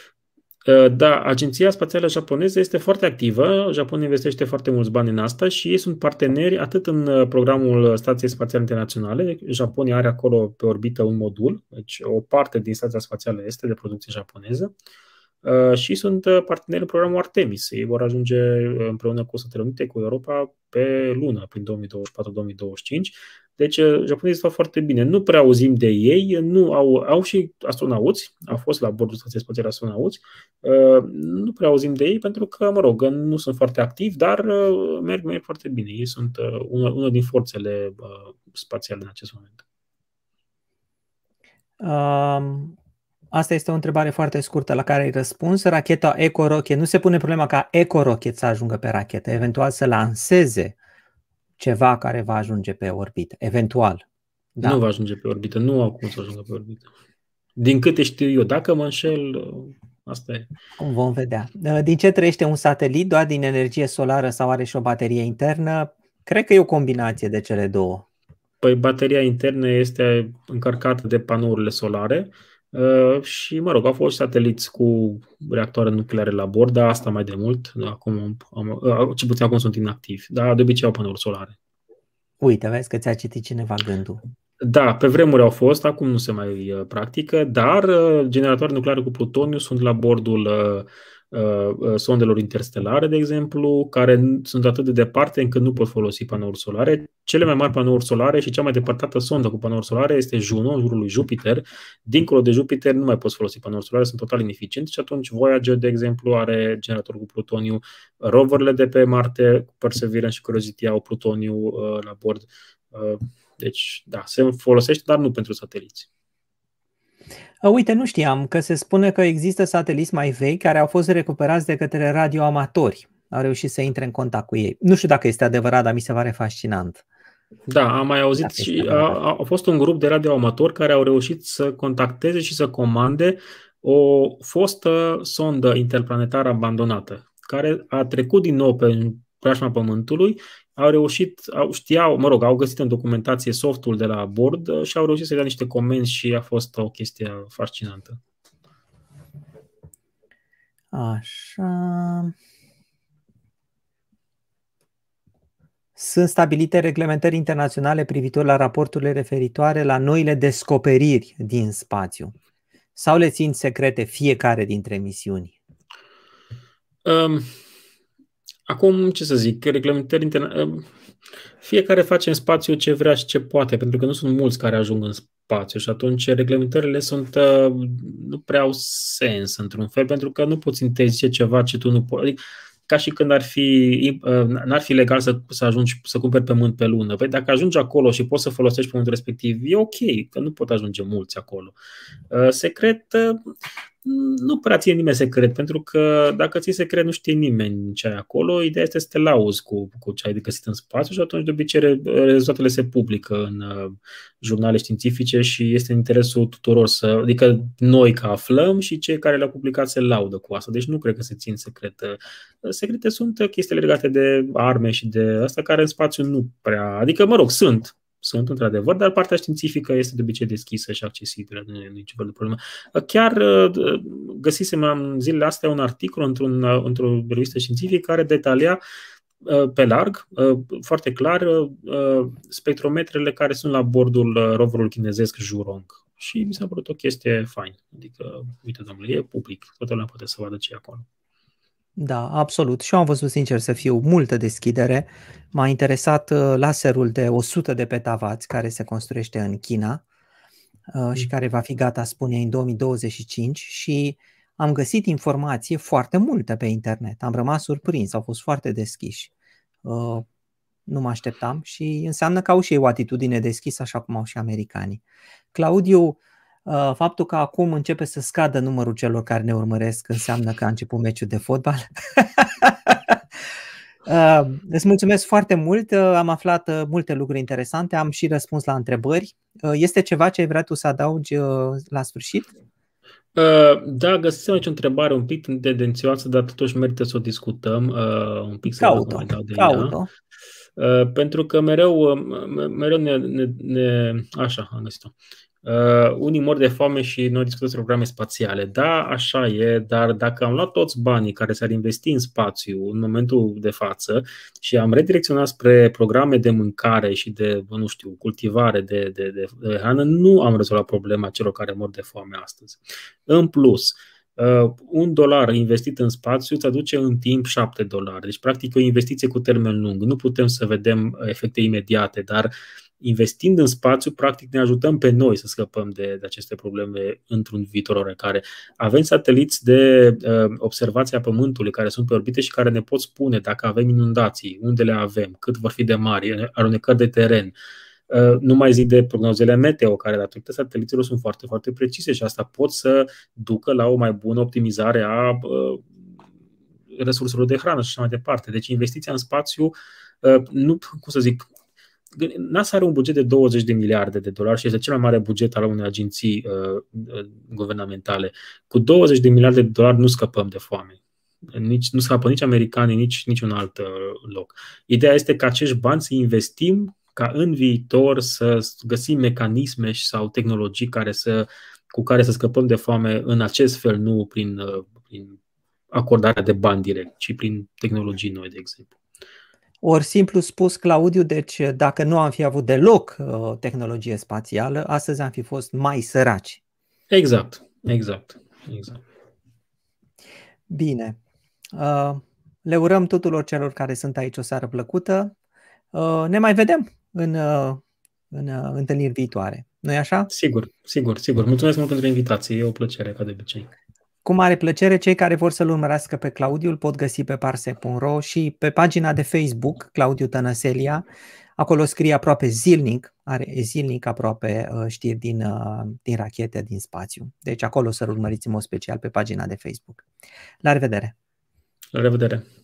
Da, Agenția Spațială Japoneză este foarte activă. Japonia investește foarte mulți bani în asta și ei sunt parteneri atât în programul Stației Spațiale Internaționale. Japonia are acolo pe orbită un modul, deci o parte din stația spațială este de producție japoneză. și sunt parteneri în programul Artemis. Ei vor ajunge împreună cu Statele Unite, cu Europa, pe lună, prin două mii douăzeci și patru două mii douăzeci și cinci. Deci japonezii fac foarte bine. Nu prea auzim de ei, nu au, au și astronauți, au fost la bordul Stației Spațiale Astronauți, nu prea auzim de ei pentru că, mă rog, nu sunt foarte activi, dar merg, merg foarte bine. Ei sunt una, una din forțele spațiale în acest moment. Um... Asta este o întrebare foarte scurtă la care ai răspuns. Racheta Eco Rocket, nu se pune problema ca Eco Rocket să ajungă pe rachetă, eventual să lanseze ceva care va ajunge pe orbită, eventual. Da. Nu va ajunge pe orbită, nu au cum să ajungă pe orbită. Din câte știu eu, dacă mă înșel, asta e. Cum vom vedea. Din ce trăiește un satelit? Doar din energie solară sau are și o baterie internă? Cred că e o combinație de cele două. Păi bateria internă este încărcată de panourile solare. Uh, și, mă rog, au fost sateliți cu reactoare nucleare la bord, dar asta mai de mult, acum, am, ce puțin acum sunt inactivi, dar de obicei au panouri solare. Uite, vezi că ți-a citit cineva gândul. Da, pe vremuri au fost, acum nu se mai uh, practică, dar uh, generatoare nucleare cu plutoniu sunt la bordul uh, uh, sondelor interstelare, de exemplu, care sunt atât de departe încât nu pot folosi panouri solare. Cele mai mari panouri solare și cea mai depărtată sondă cu panouri solare este Juno, în jurul lui Jupiter. Dincolo de Jupiter nu mai poți folosi panouri solare, sunt total ineficiente și atunci Voyager, de exemplu, are generator cu plutoniu. Roverele de pe Marte, Perseverance și Curiosity, au plutoniu uh, la bord. Uh, Deci, da, se folosește, dar nu pentru sateliți. Uite, nu știam că se spune că există sateliți mai vechi care au fost recuperați de către radioamatori. Au reușit să intre în contact cu ei. Nu știu dacă este adevărat, dar mi se pare fascinant. Da, am mai auzit dacă și a, a fost un grup de radioamatori care au reușit să contacteze și să comande o fostă sondă interplanetară abandonată, care a trecut din nou pe preajma Pământului. Au reușit, au, știau, mă rog, au găsit în documentație softul de la bord și au reușit să-i dea niște comenzi și a fost o chestie fascinantă. Așa. Sunt stabilite reglementări internaționale privitor la raporturile referitoare la noile descoperiri din spațiu. Sau le țin secrete fiecare dintre misiuni? Um. Acum, ce să zic, reglementări interne... Fiecare face în spațiu ce vrea și ce poate, pentru că nu sunt mulți care ajung în spațiu și atunci reglementările sunt, nu prea au sens într-un fel, pentru că nu poți interzice ceva ce tu nu poți. Adică, ca și când ar fi, n-ar fi legal să, să ajungi să cumperi pământ pe lună. Păi dacă ajungi acolo și poți să folosești pământul respectiv, e ok, că nu pot ajunge mulți acolo. Secret... Nu prea ține nimeni secret, pentru că dacă ții secret nu știe nimeni ce ai acolo, ideea este să te lauzi cu, cu ce ai găsit în spațiu și atunci de obicei rezultatele se publică în uh, jurnale științifice și este în interesul tuturor să, adică noi că aflăm și cei care le-au publicat se laudă cu asta, deci nu cred că se țin secret. Secrete sunt chestiile legate de arme și de asta care în spațiu nu prea, adică mă rog, sunt. Sunt într-adevăr, dar partea științifică este de obicei deschisă și accesibilă, nu e nicio fel de problemă. Chiar găsisem în zilele astea un articol într-un, într-o revistă științifică care detalia pe larg, foarte clar, spectrometrele care sunt la bordul roverului chinezesc Zhurong. Și mi s-a părut o chestie faină. Adică, uite, domnule, e public, toată lumea poate să vadă ce e acolo. Da, absolut. Și eu am văzut, sincer să fiu, multă deschidere. M-a interesat laserul de o sută de petavați care se construiește în China și care va fi gata, spune, în două mii douăzeci și cinci și am găsit informație foarte multă pe internet. Am rămas surprins, au fost foarte deschiși. Nu mă așteptam și înseamnă că au și ei o atitudine deschisă, așa cum au și americanii. Claudiu, faptul că acum începe să scadă numărul celor care ne urmăresc înseamnă că a început meciul de fotbal. Îți mulțumesc foarte mult, am aflat multe lucruri interesante, am și răspuns la întrebări. Este ceva ce ai vrea tu să adaugi la sfârșit? Da, găsisem aici o întrebare un pic tendențioasă, dar totuși merită să o discutăm un pic. Caut-o, caut-o. Pentru că mereu, mereu ne, ne, ne... Așa, am găsit-o. Uh, unii mor de foame și noi discutăm programe spațiale. Da, așa e, dar dacă am luat toți banii care s-ar investi în spațiu în momentul de față și am redirecționat spre programe de mâncare și de, nu știu, cultivare de, de, de, de hrană, nu am rezolvat problema celor care mor de foame astăzi. În plus, Uh, un dolar investit în spațiu îți aduce în timp șapte dolari. Deci, practic, o investiție cu termen lung. Nu putem să vedem efecte imediate, dar investind în spațiu, practic, ne ajutăm pe noi să scăpăm de, de aceste probleme într-un viitor oarecare. Avem sateliți de uh, observație a Pământului care sunt pe orbite și care ne pot spune dacă avem inundații, unde le avem, cât vor fi de mari, alunecări de teren. Nu mai zic de prognozele meteo, care datorită sateliților sunt foarte, foarte precise și asta pot să ducă la o mai bună optimizare a uh, resurselor de hrană și așa mai departe. Deci investiția în spațiu, uh, nu, cum să zic, NASA are un buget de douăzeci de miliarde de dolari și este cel mai mare buget al unei agenții uh, guvernamentale. Cu douăzeci de miliarde de dolari nu scăpăm de foame. Nici, nu scapă nici americanii, nici niciun alt uh, loc. Ideea este că acești bani să investim ca în viitor să găsim mecanisme sau tehnologii care să, cu care să scăpăm de foame în acest fel, nu prin, prin acordarea de bani direct, ci prin tehnologii noi, de exemplu. Ori simplu spus, Claudiu, deci dacă nu am fi avut deloc uh, tehnologie spațială, astăzi am fi fost mai săraci. Exact, exact, exact. Bine. Uh, le urăm tuturor celor care sunt aici o seară plăcută. Uh, ne mai vedem în, în întâlniri viitoare. Nu-i așa? Sigur, sigur, sigur. Mulțumesc mult pentru invitație. E o plăcere, ca de obicei. Cu mare plăcere. Cei care vor să-l urmărească pe Claudiu îl pot găsi pe parsec punct ro și pe pagina de Facebook, Claudiu Tănăselia. Acolo scrie aproape zilnic, are zilnic aproape știri din, din rachete, din spațiu. Deci acolo să-l urmăriți în mod special pe pagina de Facebook. La revedere! La revedere!